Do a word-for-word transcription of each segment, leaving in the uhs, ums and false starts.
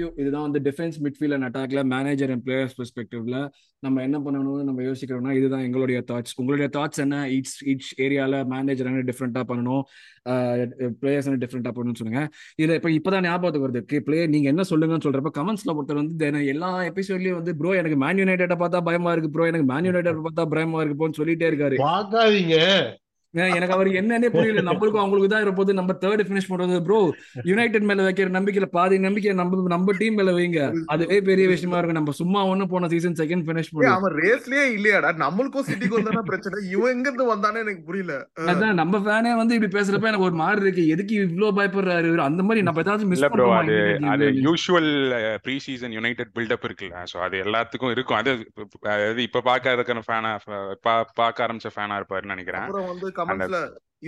View இதுதான் வந்து defence midfield and அட்டாக்ல மேனேஜர் அண்ட் பிளேயர்ஸ் பெர்ஸ்பெக்டிவ்ல நம்ம என்ன பண்ணணும்னு நம்ம யோசிக்கிறோம்னா இதுதான் எங்களுடைய தாட்ஸ். உங்களுடைய தாட்ஸ் என்ன? ஈச் ஈச் ஏரியாவில் மேனேஜர் என்ன டிஃப்ரெண்டாக பண்ணணும், பிளேயர்ஸ் என்ன டிஃப்ரெண்டாக பண்ணணும்னு சொல்லுங்க. இதில் இப்போ இப்போதான் ஞாபகத்துக்கு வருது பிளேயர் நீங்கள் என்ன சொல்லுங்கன்னு சொல்கிறப்ப கமெண்ட்ஸில் ஒருத்தர் வந்து எல்லா எபிசோட்லேயும் வந்து ப்ரோ எனக்கு மேன் யுனைடெட்டை பார்த்தா பயமா இருக்கு, ப்ரோ எனக்கு மேன் யுனைடெட் பார்த்தா பயமா இருக்கு போன்னு சொல்லிட்டே இருக்காரு. எனக்கு அவர் என்னன்னே புரியல. நம்மளுக்கும் அவங்களுக்கு தான் இருப்பது. நம்ம தேர்ட் ஃபினிஷ் பண்றது ப்ரோ யுனைடெட் மேல வைக்கிற நம்பிக்கையில பாதி நம்பிக்கை நம்ம நம்ம டீம் மேல வைங்க, அதுவே பெரிய விஷயமா இருக்கு. நம்ம சும்மா ஒண்ணு போன சீசன் செகண்ட் ஃபினிஷ் பண்ணோம். அவன் ரேஸ்லயே இல்லையாடா, நம்மளுக்கும் சிட்டிக்கு வந்தானே பிரச்சனை, இவன் எங்க இருந்து வந்தானே எனக்கு புரியல. அதான் நம்ம ஃபேனே வந்து இப்படி பேசுறப்ப எனக்கு ஒரு மாதிரி இருக்கு, எதுக்கு இவ்ளோ பயப்படுறாரு அந்த மாதிரி. நம்ம ஏதாவது மிஸ் பண்ணுவோம். அது usual pre season United build up இருக்குல்ல, சோ அது எல்லாத்துக்கும் இருக்கும். அது இப்ப பாக்க இருக்கிற ஃபேனா பாக்க ஆரம்பிச்ச ஃபேனா இருப்பாருன்னு நினைக்கிறேன்.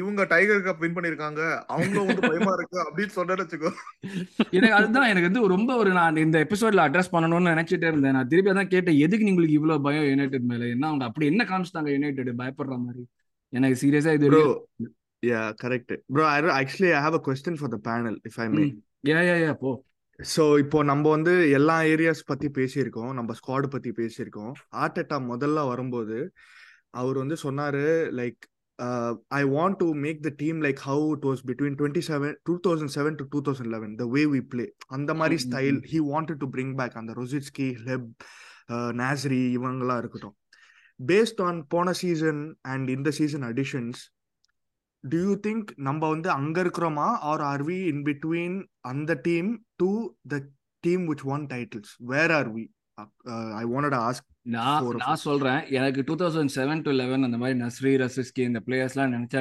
இவங்க டைகர் கப் வின் பண்ணிருக்காங்க, அவங்களும் வந்து பயமா இருக்கு அப்படின்னு சொல்றேன்னு வச்சுக்கோ. எனக்கு அதுதான் எனக்கு வந்து ரொம்ப ஒரு நான் இந்த எபிசோட்ல அட்ரஸ் பண்ணணும்னு நினைச்சிட்டே இருந்தேன். நான் திருப்பி அதான் கேட்டேன், எதுக்கு உங்களுக்கு இவ்வளவு பயம் யுனைடெட் மேல, என்ன அவங்க அப்படி என்ன காமிச்சிட்டாங்க யுனைடெட் பயப்படுற மாதிரி? எனக்கு சீரியஸா இது bro. Yeah correct bro. I actually I have a question for the panel if I may. Yeah yeah yeah போ. ஸோ இப்போ நம்ம வந்து எல்லா ஏரியாஸ் பத்தி பேசியிருக்கோம், நம்ம ஸ்குவாட் பத்தி பேசியிருக்கோம். ஆர்டெட்டா முதல்ல வரும்போது அவர் வந்து சொன்னாரு like Uh, I want to make the team like how it was between twenty-seven, two thousand seven to twenty eleven, the way we play. Andamari mm-hmm. style, he wanted to bring back and the Rosicki, Hleb, uh, Nasri, Ivangala irukutom. Based on Pona season and in the season additions, do you think namba vande anga irukroma or are we in between and the team to the team which won titles? Where are we? Uh, uh, I wanted to ask. நான் நான் சொல்றேன், எனக்கு two thousand seven to eleven அந்த மாதிரி Nasri, Rosicky இந்த players எல்லாம் நினைச்சா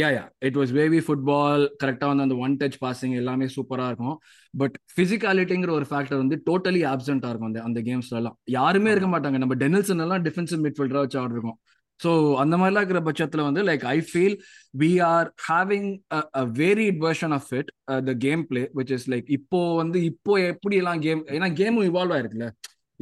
yeah yeah it was wavy football. கரெக்டாக வந்து அந்த ஒன் டச் பாசிங் எல்லாமே சூப்பராக இருக்கும். பட் ஃபிசிக்காலிட்டிங்கிற ஒரு ஃபேக்டர் வந்து டோட்டலி ஆப்சென்ட்டாக இருக்கும் அந்த அந்த கேம்ஸ்லாம். யாருமே இருக்க மாட்டாங்க. நம்ம டெனில்சன் எல்லாம் டிஃபென்சிவ் மிட்ஃபீல்டராக வச்சு ஆடி இருக்கோம். ஸோ அந்த மாதிரிலாம் இருக்கிற பட்சத்தில் வந்து like I feel we are having a varied version of it the game play which is like இப்போ வந்து இப்போ எப்படியெல்லாம் கேம், ஏன்னா கேமும் இவால்வ் ஆயிருக்குல்ல.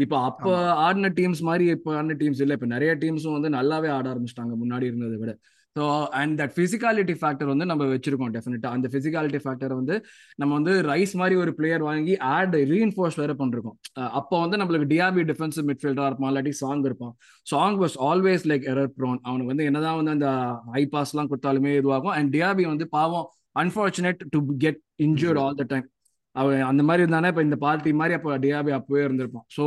இப்போ அப்போ ஆடின டீம்ஸ் மாதிரி இப்போ ஆடின டீம்ஸ் இல்லை. இப்போ நிறைய டீம்ஸும் வந்து நல்லாவே ஆட ஆரம்பிச்சிட்டாங்க முன்னாடி இருந்ததை விட. So and that physicality factor வந்து நம்ம வச்சிருக்கோம் டெஃபினட்டாக. அந்த ஃபிசிக்காலிட்டி ஃபேக்டர் வந்து நம்ம வந்து ரைஸ் மாதிரி ஒரு பிளேயர் வாங்கி ஆட் ரீஎன்ஃபோர்ஸ் வேறு பண்ணிருக்கோம். அப்போ வந்து நம்மளுக்கு டியாபி டிஃபென்சிவ் மிட்ஃபீல்டராக இருப்பான், இல்லாட்டி சாங் இருப்பான். Song was always like error prone. அவனுக்கு வந்து என்னதான் வந்து அந்த ஹை பாஸ்லாம் கொடுத்தாலுமே இதுவாகும். அண்ட் டியாபி வந்து பாவம் unfortunate to get injured all the time. அவன் அந்த மாதிரி இருந்தானே இப்போ இந்த பார்ட்டி மாதிரி அப்போ டியாபி அப்போவே இருந்திருப்பான். So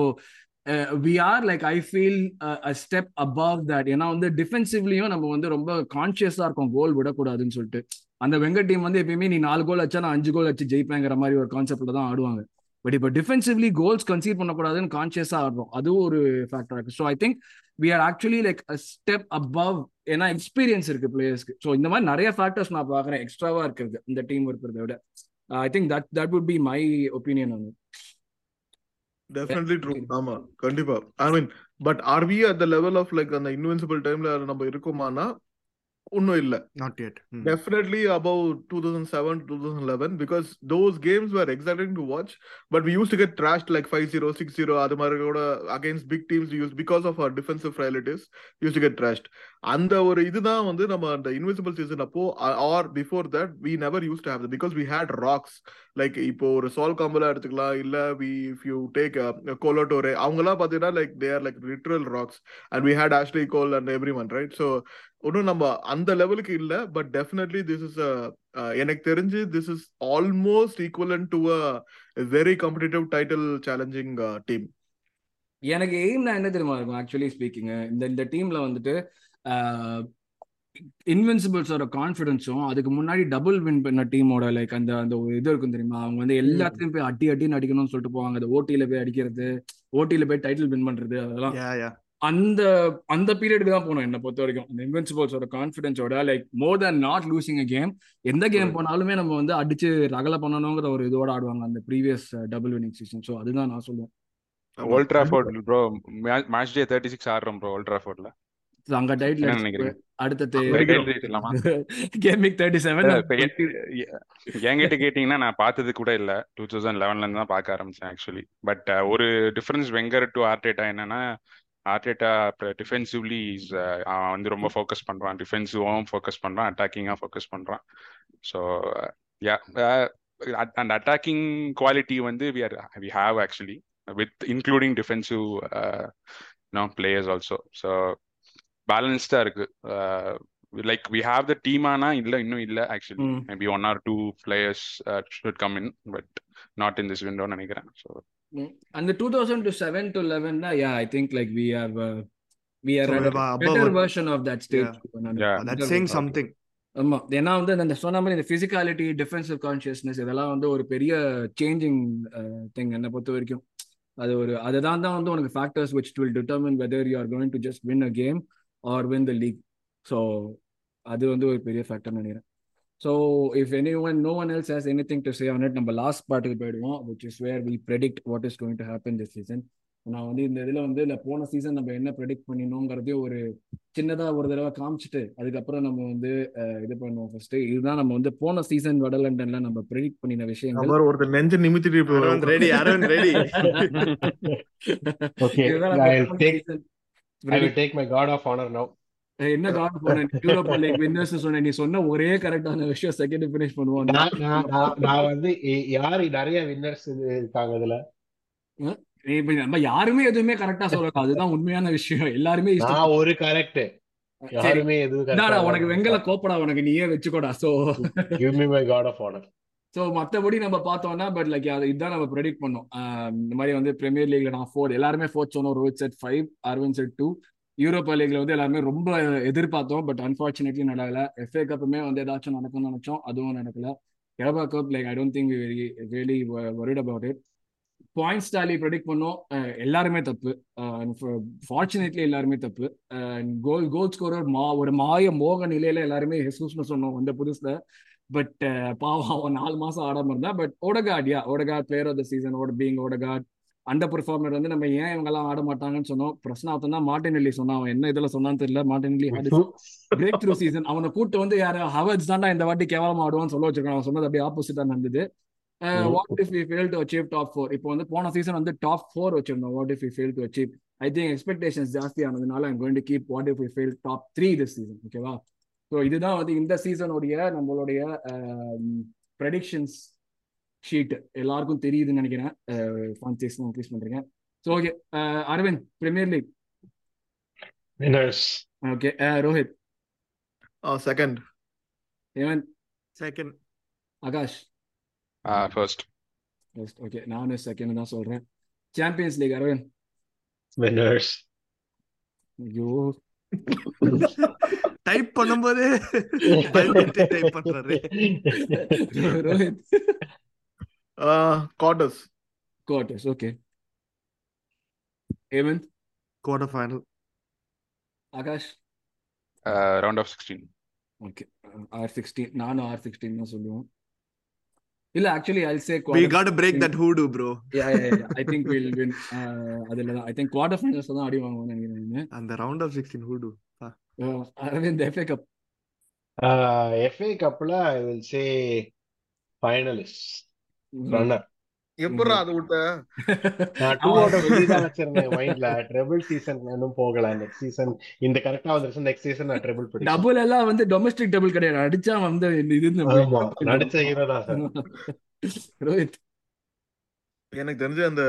we are like I feel a step above that. ஏன்னா வந்து டிஃபென்சிவ்லையும் நம்ம வந்து ரொம்ப கான்ஷியஸாக இருக்கும், கோல் விடக்கூடாதுன்னு சொல்லிட்டு. அந்த வெங்கட் டீம் வந்து எப்பயுமே நீ நாலு கோல் வச்சா நான் அஞ்சு கோல் வச்சு ஜெயிப்பேங்கிற மாதிரி ஒரு கான்செப்ட்ல தான் ஆடுவாங்க. பட் இப்போ டிஃபென்சிவ்லி கோல்ஸ் கன்சீட் பண்ணக்கூடாதுன்னு கான்ஷியஸாக ஆடுறோம். அதுவும் ஒரு ஃபேக்டராக இருக்கு. So I think we are actually like a step above ஏன்னா எக்ஸ்பீரியன்ஸ் இருக்கு பிளேயர்ஸ்க்கு. ஸோ இந்த மாதிரி நிறைய ஃபேக்டர்ஸ் நான் பார்க்குறேன் எக்ஸ்ட்ராவாக இருக்கிறது இந்த டீம் இருக்கிறத விட. Uh, I think that that would be my opinion on it. Definitely true. ஆமா கண்டிப்பா. I mean, but are we at the level of like அந்த invincible timeல நம்ம இருக்குமானா ஒண்ணும் இல்ல. Not yet. Hmm. Definitely above two thousand seven to twenty eleven because those games were exciting to watch, but we used to get trashed like five zero, six zero அது மாதிரி கூட against big teams we used because of our defensive frailties we used to get trashed. அந்த ஒரு இதுதான் வந்து நம்ம அந்த invisible season அப்போ or before that we never use to have that because we had rocks like இப்போ ஒரு சால் காம்பலா எடுத்துக்கலாம், இல்ல வி இஃப் யூ டேக் கோலோ டோரே அவங்கலாம் பார்த்தீங்கன்னா like they are like literal rocks and we had Ashley Cole and every one right. So ஒன்றும் நம்ம அந்த லெவலுக்கு இல்லை, பட் டெஃபினெட்லி திஸ் இஸ் எனக்கு தெரிஞ்சு this is almost equivalent to a very competitive title challenging team. எனக்கு எய்ம்னா என்ன தெரியுமா இருக்கும் ஆக்சுவலி ஸ்பீக்கிங், இந்த இந்த டீம்ல வந்துட்டு இன்வென்சிபிள்ஸோட கான்ஃபிடன்ஸும் அதுக்கு முன்னாடி டபுள் வின் பண்ண டீமோட லைக் அந்த அந்த இது இருக்கும் தெரியுமா. அவங்க வந்து எல்லாத்தையும் போய் அட்டி அட்டின்னு அடிக்கணும்னு சொல்லிட்டு போவாங்க. அந்த ஓட்டியில போய் அடிக்கிறது, ஓட்டியில போய் டைட்டில் வின் பண்றது, அதெல்லாம் அந்த அந்த பீரியடுக்கு தான் போனோம் என்னை பொறுத்த வரைக்கும். இந்த இன்வென்சிபிள்ஸோட கான்ஃபிடன்ஸோட like more than not losing a game, எந்த கேம் போனாலுமே நம்ம வந்து அடிச்சு ரகலை பண்ணணுங்கிற ஒரு இதோட ஆடுவாங்க அந்த previous double winning season. So அதுதான் நான் சொல்லுவேன். Old Trafford bro match day முப்பத்தி ஆறு ஆடுறோம் ப்ரோ ஓல்ட் ட்ராஃபோர்ட்ல. அங்க டைட்டில் நினைக்கிறேன் அடுத்து கேமிங் முப்பத்தி ஏழு என்கிட்ட கேட்டிங்கன்னா நான் பார்த்தது கூட இல்ல. twenty eleven ல இருந்து தான் பார்க்க ஆரம்பிச்சேன் ஆக்சுவலி. பட் ஒரு டிஃபரன்ஸ் வெங்கர் டு ஆர்டேட்டா என்னன்னா ஆர்டேட்டா டிஃபென்சிவ்லி வந்து ரொம்ப ஃபோக்கஸ் பண்றான், டிஃபென்சிவாகவும் ஃபோக்கஸ் பண்றான், அட்டாக்கிங்காக ஃபோக்கஸ் பண்றான். So yeah and attacking quality வந்து we are we have actually with including defensive uh, you know players also. So balanced ah irukku. Uh, like we have the team ana illa inno illa actually. Mm. Maybe one or two players uh, should come in, but not in this window nanikiran. So mm. and the two thousand seven to eleven na yeah I think like we have uh, we are so at a better version of that stage. Yeah, yeah. Oh, that's saying something. ஆமா, ஏன்னா வந்து அந்த சொன்ன மாதிரி இந்த physicality, defensive consciousness இதெல்லாம் வந்து ஒரு பெரிய சேஞ்சிங் திங் என்னை பொறுத்த வரைக்கும். அது ஒரு அதுதான் தான் வந்து உனக்கு factors which will determine whether you are going to just win a game or win the league. So அது வந்து ஒரு பெரிய ஃபேக்டர்னு நினைக்கிறேன். So if any one no one else has anything to say on it, நம்ம last பார்ட்டுக்கு போயிடுவோம், which is where we predict what is going to happen this season. நான் வந்து இந்த இதில் வந்து இல்லை போன சீசன் நம்ம என்ன ப்ரெடிக்ட் பண்ணினோங்கிறதையும் ஒரு சின்னதாக ஒரு தடவை காமிச்சிட்டு அதுக்கப்புறம் நம்ம வந்து இது பண்ணுவோம். ஃபர்ஸ்ட் இதுதான் நம்ம வந்து போன சீசன் வடலண்டன்ல நம்ம ப்ரெடிக்ட் பண்ணின விஷயங்கள். ஒரு நெஞ்சு நிமித்திட்டு ready Aravind ready. Okay, I will take I will take my God of honour now. என்ன God of honour? Europa League winners சொன்ன நீ சொன்ன ஒரே கரெக்டான விஷயம். செகண்ட் ஃபினிஷ் பண்ணுவோம். நான் வந்து யார் நிறைய வின்னர்ஸ் இருக்காங்க இதுல நம்ம யாருமே எதுவுமே கரெக்டா சொல்லலாம், அதுதான் உண்மையான விஷயம். எல்லாருமே ஒரு கரெக்ட் யாருமே எதுவும் உனக்கு வெங்கல கோப்படா உனக்கு நீயே வச்சுக்கோடா. So give me my God of honour. So மற்றபடி நம்ம பார்த்தோம்னா பட் லைக் இதுதான் நம்ம ப்ரெடிக்ட் பண்ணோம். இந்த மாதிரி வந்து பிரீமியர் லீக்ல நான் ஃபோர் எல்லாருமே ஃபோர்த் சொன்னோம், Rohit set five, Aravind set two. Europa லீக்ல வந்து எல்லாருமே ரொம்ப எதிர்பார்த்தோம், பட் அன்பார்ச்சுனேட்லி நடக்கல. எஃப்ஏ கப்புமே வந்து ஏதாச்சும் நடக்கும்னு நினைச்சோம், அதுவும் நடக்கல. Keba cup like I don't think we really worried about it. Points tally predict பண்ணோம், எல்லாருமே தப்பு. ஃபார்ச்சுனேட்லி எல்லாருமே தப்பு. கோல் கோல் ஸ்கோரர் மா ஒரு மாய மோக நிலையில எல்லாருமே ஹெசூஸ்னு சொன்னோம் அந்த புதுசுல. பட் பாவம் அவன் நாலு மாசம் ஆடாம இருந்தா. But Odegaard yeah Odegaard player of the season ஓட பீங் ஓடகாட் அண்டர் பெர்ஃபார்மர் வந்து நம்ம ஏன் இவங்கெல்லாம் ஆட மாட்டாங்கன்னு சொன்னோம். பிரச்சனை மார்டினெல்லி சொன்னான், அவன் என்ன இதுல சொன்னான்னு தெரியல. மார்டினெல்லி பிரேக் த்ரூ சீசன் அவனை கூட்டு வந்து யாரு ஹவர்ட்ஸ் தான்டா இந்த வாட்டி கேவலமா ஆடுவான்னு சொல்ல வச்சிருக்கான். அவன் சொன்னது அப்படியே ஆப்போசிட்டா நடந்தது. Uh, what if we fail to achieve top four? இப்போ வந்து போன சீசன் வந்து டாப் ஃபோர் வச்சிருந்தோம். What if we fail to achieve? I think expectations ஜாஸ்தி ஆனதுனால I'm going to keep what if we fail top three this season. ஓகேவா? So இதுதான் வந்து இந்த சீசனுடைய நம்மளுடைய ப்ரெடிக்ஷன்ஸ் ஷீட் எல்லாருக்கும் தெரியுதுன்னு நினைக்கிறேன். இன்க்ரீஸ் பண்றீங்க. So okay Aravind, Premier League winners. Okay Rohit second, Hemant second, Akash Uh, first. First, okay. நானே செகண்ட் தான் சொல்றேன். Champions League Aravind winners. ஐயோ டைப் பண்ணும்போது டைப் பண்றாரு. ரோஹித் ஆ quarters. Quarters, okay. Hemanth quarter final. Akash uh, round of sixteen. Okay. R sixteen நானும் R sixteen தான் சொல்லுவோம். இல்ல actually I'll say we got to break that hoodoo bro. yeah yeah, yeah. I think we'll win. adella uh, I think quarter finals la adi vaanguvom nenikiren and the round of sixteen hoodoo. Aravind the F A Cup uh F A Cup la I will say finalists runner. எப்பறா அது விட்ட நான் two out of three தான் வச்சிருந்தேன் மைண்ட்ல. Triple season இன்னும் போகல. Next season இந்த கரெக்ட்டா வந்துருச்சு. நெக்ஸ்ட் சீசன் நான் ட்ரிபிள் பண்ணி டபுள் எல்லாம் வந்து டொமஸ்டிக் டபுள் கிடையாது, அடிச்சா வந்து இது நடிச்ச ஹீரோ தான் சார். ரோஹித் எனக்கு தெரிஞ்சு அந்த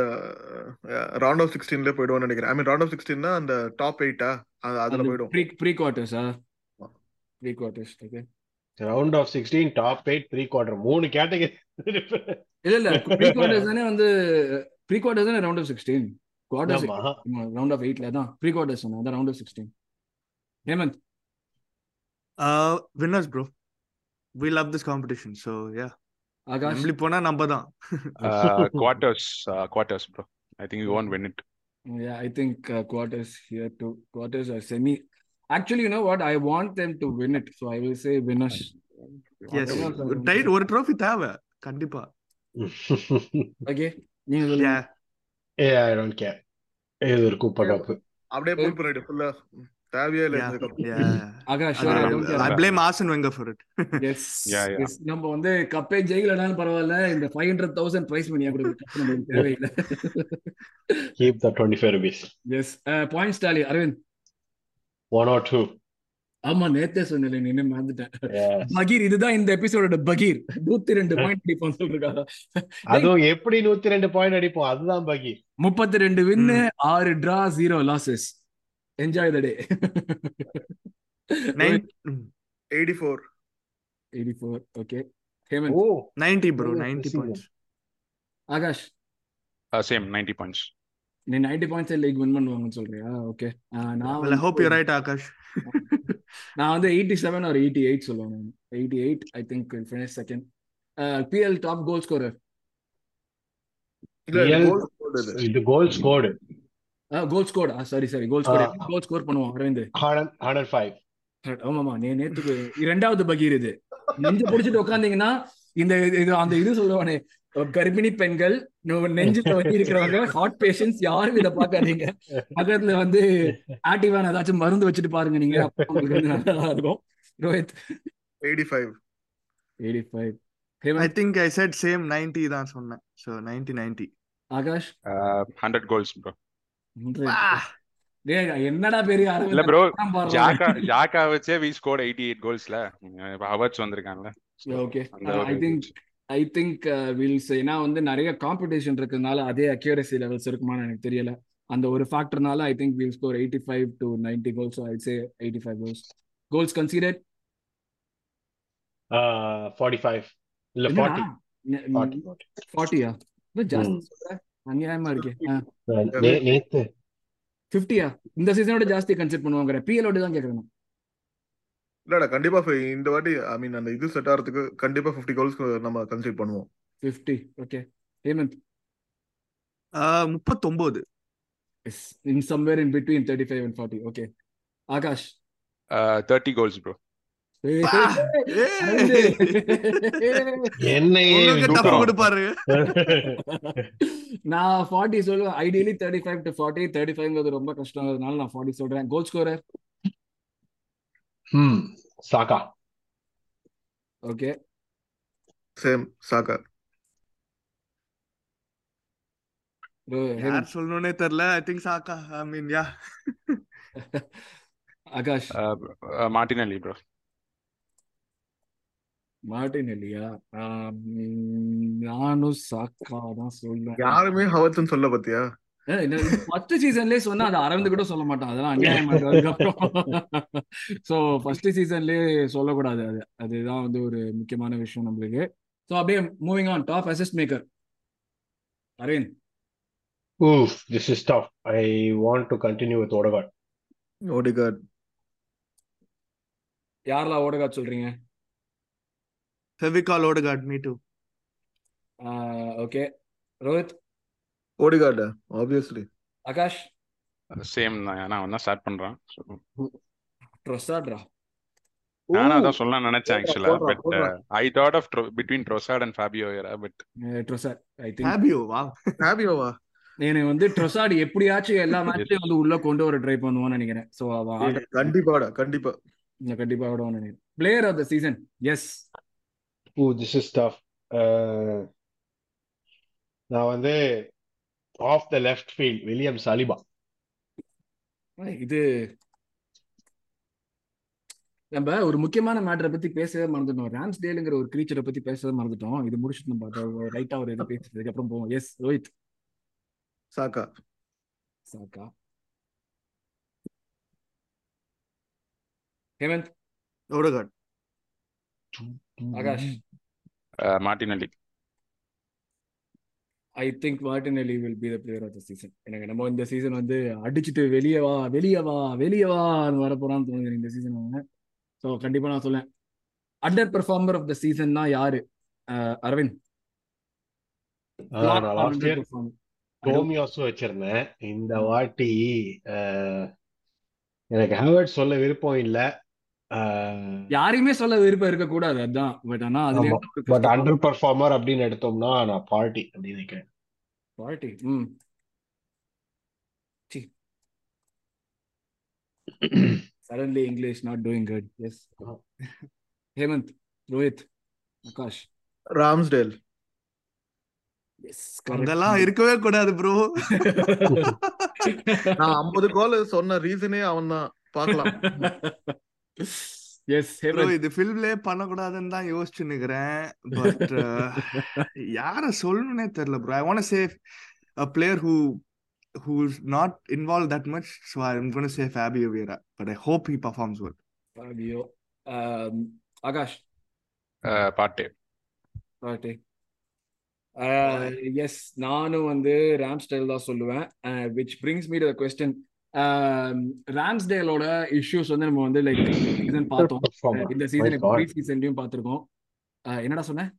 ரவுண்ட் ஆஃப் சிக்ஸ்டீன்ல போய்டுவான்னு நினைக்கிறேன். ஐ மீன் ரவுண்ட் ஆஃப் சிக்ஸ்டீன்னா அந்த டாப் எயிட்டா அதுல போய்டும். ப்ரீ ப்ரீ குவார்ட்டர்ஸா? Pre quarters. Okay round of sixteen top eight pre quarter மூணு கேட்டகரி. இல்ல இல்ல ப்ரீ குவார்ட்டர்ஸ் தானே வந்து ப்ரீ குவார்ட்டர்ஸ் தானே round of sixteen. Quarters round of எயிட்ல தான் ப்ரீ குவார்ட்டர்ஸ் தான அந்த round of sixteen. Hemanth winners bro. we love this competition so yeah. Akash நம்மளி போனா நம்ம தான் quarters quarters bro. I think we won't win it. yeah I think uh, quarters here too. quarters or semi. Actually, you know what? I want them to win it. So I will say winners. Yes. Tight one trophy thava. Kandipa. Okay. Yeah. Yeah, I don't care. Either Cooper Cup. Abade pull pannide fulla thaviya illa indha cup. Yeah. Aga sure I don't care. I blame Arsene Wenger for it. Yes. Yeah, yeah. Yes. Namba vande cup e jeyilanaal paravaalla indha five hundred thousand prize money ah kudu cup namak thevilla. Keep the twenty-five rupees. Yes. Uh, points tally Arvind. one or two. ஆமா நேத்தே சொன்னல நீ என்ன மாத்திட்டேன். பகீர் இதுதான் இந்த எபிசோடோட பகீர். நூத்தி ரெண்டு பாயிண்ட் அடிப்போம் சொல்றாங்க. அதுவும் எப்படி நூத்தி ரெண்டு பாயிண்ட் அடிப்போம் அதுதான் பகீர். முப்பத்தி ரெண்டு வின் ஆறு draw zero losses. Enjoy the day. eighty-four eighty-four okay Heyman. Oh ninety bro. Oh, ninety points Akash uh, same ninety points நீ ninety points லீக் வின் பண்ணுவாங்கன்னு சொல்றியா? ஓகே நான் I hope you right Akash. நான் வந்து eighty-seven or eighty-eight சொல்லுவேன். eighty-eight I think will finish second. uh, P L top goal scorer இல்ல goal scored இது goal scored ah uh, goal scored ah uh, sorry sorry goal scored uh, goal score பண்ணுவோம் Aravind. one oh five ஆமாமா நே நேத்துக்கு இரண்டாவது பகீர் இது. நெஞ்சு பிடிச்சிட்டு உட்காந்தீங்கன்னா இந்த அந்த இது சொல்லுவானே கர்ப்பிணி பெண்கள் நெஞ்சுல வந்து இருக்கிறவங்க ஹார்ட் பேஷன்ஸ் யாரும் இதை பாக்காதீங்க. பக்கத்துல வந்து ஆக்டிவான ஏதாச்சும் மருந்து வச்சுட்டு பாருங்க நீங்க, உங்களுக்கு வந்து நல்லா இருக்கும். Rohit eighty-five eighty-five I think I said same ninety தான் சொன்னேன். So ninety ninety Akash one hundred goals bro. என்னடா பெரிய இல்ல ப்ரோ. ஜாக்கா ஜாக்கா வச்சே we scored eighty-eight goalsல ஹவர்ட்ஸ் வந்திருக்கான்ல. Okay I think I think uh, we'll say நான் வந்து நிறைய காம்படிஷன் இருக்கனால அதே அக்யூரசி லெவல்ஸ் இருக்குமான்னு எனக்கு தெரியல. அந்த ஒரு ஃபேக்டர்னால I think we'll score eighty-five to ninety goals. So I'd say eighty-five goals. Goals conceded uh forty-five இல்ல forty forty forty ஆ இல்ல ஜாஸ்தி அநியாயமா இருக்கே. நேத்து fifty-ஆ இந்த சீசனோட ஜாஸ்தி கன்சிட் பண்ணுவாங்கற P L ஓட தான் கேக்குறேன். இல்லடா கண்டிப்பா இந்த வாட்டி ஐ மீன் அந்த இது செட் ஆறதுக்கு கண்டிப்பா fifty goals நம்ம கன்சிட் பண்ணுவோம். fifty okay Hemant thirty-nine is in somewhere in between thirty-five and forty. Okay Akash thirty goals bro. என்னையே தப்பு கொடுப்பாரு. நான் forty சொல்லுவேன். Ideally thirty-five to forty. thirty-five ரொம்ப கஷ்டம்ன்றதுனால நான் forty சொல்றேன். கோல் ஸ்கோரர் ம் சாகா. ஓகே சேம் சாகா. யார் சொல்லணும்னே தெரியல. I think Saka. I mean yeah. Akash Martinelli bro. மார்டினெல்லியா? நானும் சாக்கா தான் சொல்றேன். யாருமே ஹவர்ட்ஸ் சொல்ல பத்தியா? ஃபர்ஸ்ட் சீசன்லயே சொன்னா அது அரவிந்த் கூட சொல்ல மாட்டான். அதெல்லாம் அநியாயம் பண்றதுக்கு அப்புறம். சோ ஃபர்ஸ்ட் சீசன்லயே சொல்லக்கூடாது. அது அதுதான் வந்து ஒரு முக்கியமான விஷயம் நம்மளுக்கு. சோ அப்படியே moving on. Top assist maker Aravind. Off this is tough. I want to continue with Odegaard. Odegaard யாரா? ஓடகார்ட் சொல்றீங்க? Fevical Odegaard, me too. Uh, okay. Rohit? Odegaard, obviously. Akash? Uh, same, நான் வந்து ஸ்டார்ட் பண்றேன். Trossard? நான் அதான் சொல்ல நினைச்சேன் actually, but uh, I thought of tro- between Trossard and Fabio Vieira, but... Uh, Trossard, I think. Fabio, wow. Fabio, wow. நீ வந்து Trossard எப்படியாச்சும் எல்லா மேட்சையும் வந்து உள்ள கொண்டு வர ட்ரை பண்ணுவான்னு நினைக்கிறேன். சோ கண்டிப்பாடா கண்டிப்பா கண்டிப்பா ஆடுவான்னு நினைக்கிறேன். Player of the season? Yes. Ooh, this is tough. Uh, now and then, off the left field, William Saliba. இது நம்ம ஒரு முக்கியமான மேட்டரை பத்தி பேசவே மறந்துட்டோம். ராம்ஸ்டேல்ங்கிற ஒரு கிரீச்சரை பத்தி பேசவே மறந்துட்டோம். இது முடிச்சுட்டு நம்ம ரைட்டா ஒரு இதை பேசுறதுக்கு அப்புறம் போவோம். Yes Rohit. Saka. Saka. Hemant. Odegaard. Akash. Uh, Martinelli. I think Martinelli will be the player of the season. எனக்கு நம்ம இந்த சீசன் வந்து அடிச்சுட்டு வெளியே வா வெளியே வா வெளியே வா வரப்போறான்னு தோணுது இந்த சீசன். ஸோ கண்டிப்பா நான் சொல்லேன் under performer of the season தான் யாரு? அரவிந்த். வச்சிருந்தேன் இந்த வாட்டி. எனக்கு ஹேவர்ட்ஸ் சொல்ல விருப்பம் இல்லை. யாரையுமே சொல்ல விருப்பம் இருக்க கூடாது. அதான் பட் ஆனா அதுல பட் அண்டர் பெர்ஃபார்மர் அப்படின்னு எடுத்தோம்னா நான் பார்ட்டி அப்படி நினைக்கிறேன். பார்ட்டி. ம் C suddenly English not doing good. Yes Hemant. Rohit. Akash. Ramsdale. Yes. அதெல்லாம் இருக்கவே கூடாது ப்ரோ. நான் ஐம்பது கோல் சொன்ன ரீசனே அவன் தான். பார்க்கலாம். இது பில்ம்லே பண்ண கூடாதுன்னு தான் யோசிச்சு நிக்கிறேன். பட் யார சொல்லணும்னே தெரியல bro. I want to say a player who who's not involved that much, so I'm going to say Fabio Vieira, but I hope he performs well. Fabio um Akash uh Partey Partey uh yes nanu vandu Ramsdale da solluven, which brings me to the question. ராம்ஸ்டேலோட issues வந்து நம்ம வந்து like season பார்த்தோம், இந்த season இப்போ pre சீசன்லயும் பார்த்திருக்கோம். என்னடா சொன்னேன்,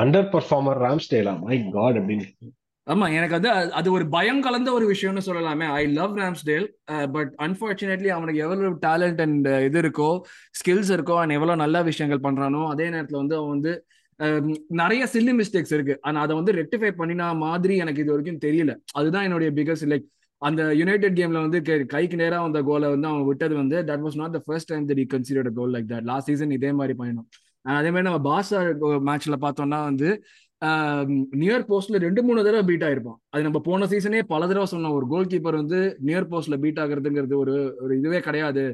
அண்டர் பெர்ஃபார்மர் ராம்ஸ்டேலா, மை காட் அப்படின்னு. ஆமா, எனக்கு வந்து அது ஒரு பயம் கலந்த ஒரு விஷயம்னு சொல்லலாமே. I love Ramsdale, but unfortunately அவனுக்கு எவ்வளவு டேலண்ட் அண்ட் இது இருக்கோ, ஸ்கில்ஸ் இருக்கோ, அண்ட் எவ்வளவு நல்ல விஷயங்கள் பண்றானோ, அதே நேரத்துல வந்து அவன் வந்து நிறைய சில்லி மிஸ்டேக்ஸ் இருக்கு. ஆனா அதை வந்து ரெக்டிஃபை பண்ணினா மாதிரி எனக்கு இது வரைக்கும் தெரியல. அதுதான் என்னுடைய பிகஸ்ட் லைக். அந்த யுனைடெட் கேம்ல வந்து கைக்கு நேரா அந்த கோலை வந்து அவன் விட்டது வந்து that was not the first time that he considered a goal like that. Last season இதே மாதிரி பயணம். அதே மாதிரி நம்ம பார்சா மேட்ச்ல பார்த்தோம்னா வந்து நியர் போஸ்ட்ல ரெண்டு மூணு தடவை பீட் ஆயிருப்பான். அது நம்ம போன சீசனே பல தடவை சொன்னோம், ஒரு கோல் கீப்பர் வந்து நியர் போஸ்ட்ல பீட் ஆகுறதுங்கிறது ஒரு ஒரு இதுவே கிடையாது,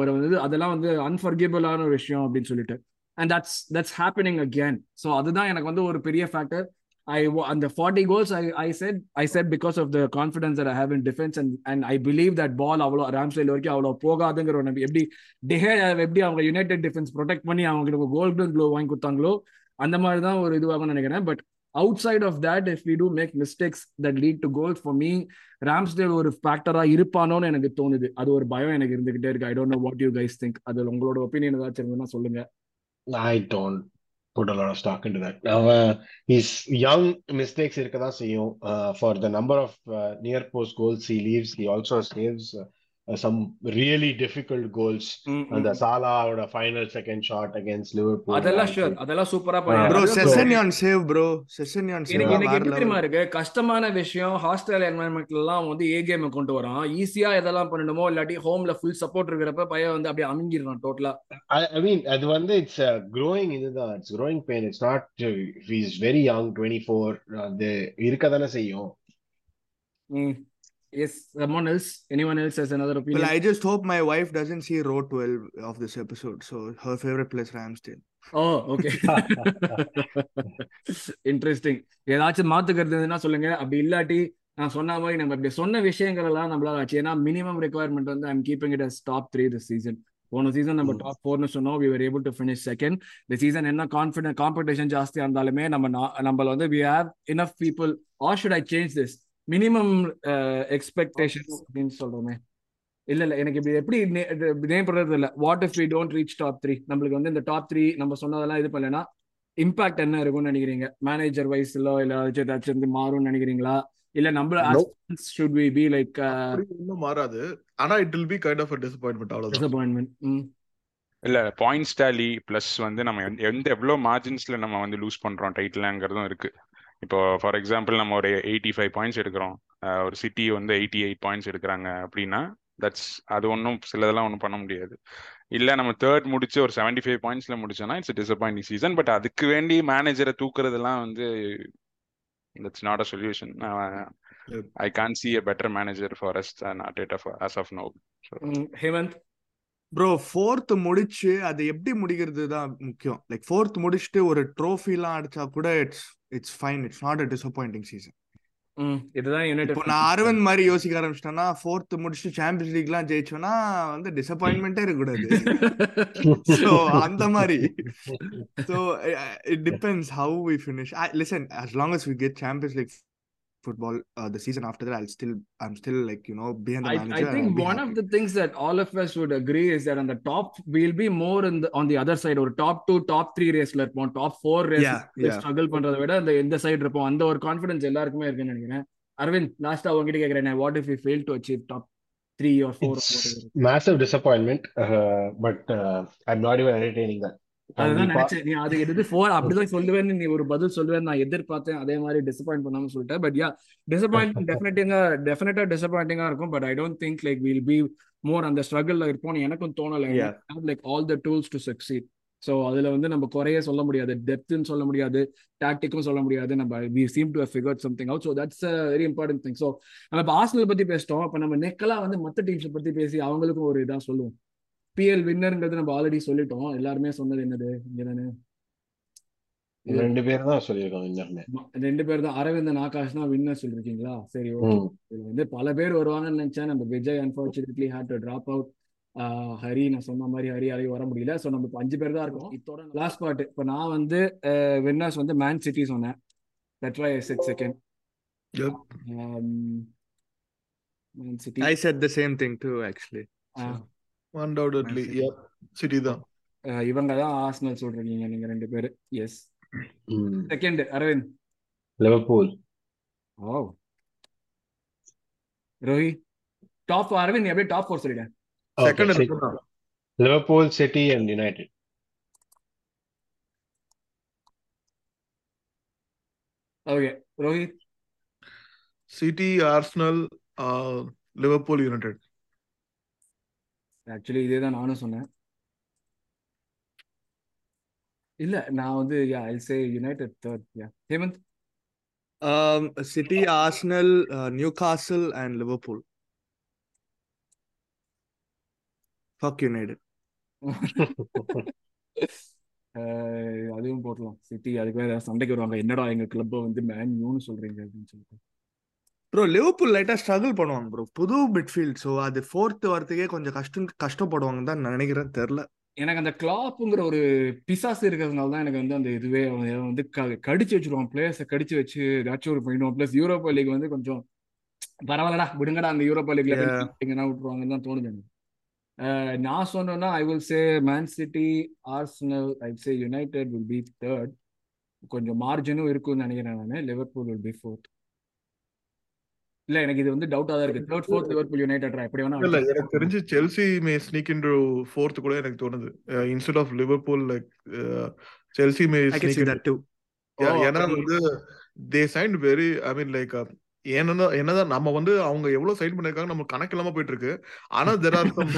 ஒரு வந்து அதெல்லாம் வந்து அன்ஃபர்கேபிளான ஒரு விஷயம் அப்படின்னு சொல்லிட்டு. And that's that's happening again. So அதுதான் எனக்கு வந்து ஒரு பெரிய factor. I on the forty goals I I said I said because of the confidence that I have in defense and and I believe that ball avlo Ramsdale varku avlo pogadungra one eppadi De Gea eppadi avanga United defense protect panni avanga golden globe vaangi kuttaanglo andha mari dhaan oru idu aagana nenikiren. But outside of that, if we do make mistakes that lead to goals, for me Ramsdale oru factor ah irupano nu enakku thonudhu. Adu oru bayam enakku irundikitte irukku. I don't know what you guys think. Adha ungaloda opinion edha irundha solunga. I don't put a lot of stock into that. Now uh, his young mistakes irukada seiyum uh, for the number of uh, near post goals he leaves. He also saves uh, uh, some really difficult goals. Mm-hmm. And the Salah oda final second shot against Liverpool, adella sure adella supera panna bro. Sessegnon save bro, Sessegnon save inga epdirima irukku kastamana vishayam hostel environment la vandu a game kondu varan easy ah edala pannanumo illati home la full support irukkrappa paya vandu apdi amingirran totally. I mean adu vandu it's a growing idha it's growing pain. It's not uh, he's very young, twenty-four uh, the irukadana seiyum. Mm. Yes, someone else, anyone else has another opinion? Well, I just hope my wife doesn't see row twelve of this episode, so her favorite place Ramsdale. Oh okay. Interesting. ஏதாச்சும் மாத்துக்கிறதுன்னா சொல்லுங்க, அப்படி இல்லாட்டி நான் சொன்ன மாதிரி நம்ம இப்படி சொன்ன விஷயங்கள் எல்லாம் நம்மளால ஆச்சு. ஏன்னா மினிமம் ரெக்யர்மெண்ட் வந்து I'm keeping it as top three this season. போன சீசன் நம்ம டாப் ஃபோர்னு சொன்னோம், we were able to finish second. இந்த சீசன் என்ன கான்ஃபிடன்ட் காம்படிஷன் ஜாஸ்தியாக இருந்தாலுமே நம்ம நம்மள வந்து we have enough people. Or should I change this? Minimum expectations அப்படின்னு சொல்றோமே. இல்ல இல்ல எனக்கு இப்படி எப்படி நேம் பண்றது இல்லை. What if we don't reach top three? நம்மளுக்கு வந்து இந்த டாப் த்ரீ நம்ம சொன்னதெல்லாம் இது பண்ணலன்னா இம்பாக்ட் என்ன இருக்கும்னு நினைக்கிறீங்க? மேனேஜர் வைஸ்லோ இல்லை ஏதாச்சும் இருந்து மாறும்னு நினைக்கிறீங்களா? இல்ல நம்ம should we be like இன்னும் மாறாது, ஆனா it will be kind of a disappointment. அவ்வளவுதான் disappointment. இல்ல பாயிண்ட்ஸ் டாலி பிளஸ் வந்து நம்ம எந்த எவ்வளவு மார்ஜின்ஸ்ல நம்ம வந்து லூஸ் பண்றோம் டைட்டில்ங்கறதும் இருக்கு. இப்போ ஃபார் எக்ஸாம்பிள் நம்ம ஒரு எயிட்டி ஃபைவ் பாயிண்ட்ஸ் எடுக்கிறோம், ஒரு சிட்டி வந்து எயிட்டி எயிட் பாயிண்ட்ஸ் எடுக்கிறாங்க அப்படின்னா தட்ஸ் அது ஒன்றும் சிலதெல்லாம் ஒன்றும் பண்ண முடியாது. இல்லை நம்ம தேர்ட் முடிச்சு ஒரு செவன்டி ஃபைவ் பாயிண்ட்ஸ்ல முடிச்சோம்னா இட்ஸ் டிசப்பாயிண்டிங் சீசன். பட் அதுக்கு வேண்டி மேனேஜரை தூக்குறதுலாம் வந்து that's not a solution. uh, yep. I can't see a better manager for us than Arteta for, as of now. So mm, Hemant bro, fourth mudichu adu eppadi mudikiradhu da mukkiyam. Like fourth mudichittu or trophy la adicha kuda it's it's fine. It's not a disappointing season. Mm, idha United ipo na Arvind mari yosika arambichana fourth mudichu Champions League la jeichona and disappointment eh irukudadu. So Andamari. So it depends how we finish. I, listen, as long as we get Champions League football uh, the season after that, I'll still I'm still like, you know, behind the I, manager. I think one happy. Of the things that all of us would agree is that on the top we'll be more in the, on the other side or top two top three race la irpom, top four race struggle பண்றத விட அந்த இந்த side இருப்போம். அந்த ஒரு confidence எல்லாருக்குமே இருக்குன்னு நினைக்கிறேன். அரவிந்த் லாஸ்டா உங்ககிட்ட கேக்குறேன், what if we fail to achieve top three or four or whatever? Massive disappointment. uh, but uh, I'm not even entertaining that. அதுதான் நினைச்சேன் நீ அது எது ஃபோர் அப்படிதான் சொல்லுவேன்னு நீ ஒரு பதில் சொல்லுவேன் நான் எதிர்பார்த்தேன். அதே மாதிரி டிசப்பாயிண்ட் பண்ணாம சொல்லிட்டேன். பட் யா டிசப்பாயிண்ட் டெஃபினட்டிங்கா டெஃபினட்டா டிசப்பாயிண்டிங்கா இருக்கும். But I don't think like will be more அந்த ஸ்ட்ரகிள்ல இருப்போம் எனக்கும் தோணலை. Like all the tools to succeed. So அதுல வந்து நம்ம குறைய சொல்ல முடியாது, டெப்த்ன்னு சொல்ல முடியாது, டாக்டிக்கும் சொல்ல முடியாது. நம்ம we seem to have figured something out. So that's a very important thing. So நம்ம இப்போ ஆர்சனல் பத்தி பேசிட்டோம், அப்போ நம்ம நெக்கலா வந்து மற்ற டீம்ஸை பத்தி பேசி அவங்களுக்கும் ஒரு இதாக சொல்லுவோம். பிஎல் வின்னருங்கிறது நம்ம ஆல்ரெடி சொல்லிட்டோம், எல்லாருமே சொன்னது என்னது என்னன்னு ரெண்டு பேர் தான் சொல்லியிருக்கோம். ரெண்டு பேர் தான், அரவிந்தன் ஆகாஷ் தான் வின்னர் சொல்லிருக்கீங்களா? சரி ஓகே. இதுல வந்து பல பேர் வருவாங்கன்னு நினைச்சேன். நம்ம Vijay unfortunately had to drop out, Hari நான் சொன்ன மாதிரி ஹரி அரை வர முடியல. ஸோ நம்ம இப்போ அஞ்சு பேர் தான் இருக்கோம். இதோட லாஸ்ட் பார்ட் இப்போ நான் வந்து வின்னர்ஸ் வந்து மேன் சிட்டி சொன்னேன், that why I said second. Man City. I said the same thing too actually. Undoubtedly yup City தான். இவங்க தான் ஆர்சனல் சொல்றீங்க நீங்க ரெண்டு பேரு. Yes. Second Aravind Liverpool. Wow. ரோஹி டாப் ஃபோர். அரவிந்த் அப்படியே டாப் ஃபோர் சொல்லிட்டேன். Second Liverpool, City and United. Okay Rohit. City, Arsenal, Liverpool, United. Actually இதே தான் நானும் சொன்னேன். இல்ல நான் வந்து yeah I say United third. Yeah Hemant. City, Arsenal, Newcastle and Liverpool. Fuck United. அதுவும் போடலாம். சிட்டி அதுக்கு வேற சண்டைக்கு வருவாங்க, என்னடா எங்க கிளப்பை வந்து மேன் யூன்னு சொல்றீங்க அப்படின்னு சொல்லிட்டு. ப்ரோ லிவர்பூல் லைட்டா ஸ்ட்ரகிள் பண்ணுவாங்க ப்ரோ, புது மிட்ஃபீல்ட். ஸோ அது ஃபோர்த் வரத்துக்கே கொஞ்சம் கஷ்டம் கஷ்டப்படுவாங்கன்னு தான் நான் நினைக்கிறேன். தெரில எனக்கு அந்த கிளாப்புங்கிற ஒரு பிசாசு இருக்கிறதுனால தான் எனக்கு வந்து அந்த இதுவே அவன் வந்து க கடிச்சு வச்சிருவான், பிளேயர்ஸை கடிச்சு வச்சு ஏதாச்சும் ஒரு பண்ணிடுவான். பிளஸ் யூரோப்பா லீக் வந்து கொஞ்சம் பரவாயில்லடா விடுங்கடா அந்த யூரோப்பா லீக்ல விட்டுருவாங்கன்னு தான் தோணுது எனக்கு. நான் சொன்னேன்னா I will say Man City, Arsenal, I say United will be third. கொஞ்சம் மார்ஜினும் இருக்கும்னு நினைக்கிறேன் நான். Liverpool will be fourth. இல்ல எனக்கு இது வந்து டவுட்டா தான் இருக்கு. தேர்ட் ஃபோர்த் லிவர்பூல் யுனைட்டட் எப்படி வேணா. இல்ல எனக்கு தெரிஞ்சு Chelsea may sneak into fourth கூட எனக்கு தோணுது. Instead of Liverpool like Chelsea may sneak in that to. ஏன்னா வந்து they signed very I mean like என்னன்னா என்னதான் நம்ம வந்து அவங்க எவ்வளவு சைன் பண்ணிருக்காங்க நம்ம கணக்கு இல்லாம போயிட்டு இருக்கு. ஆனா there are some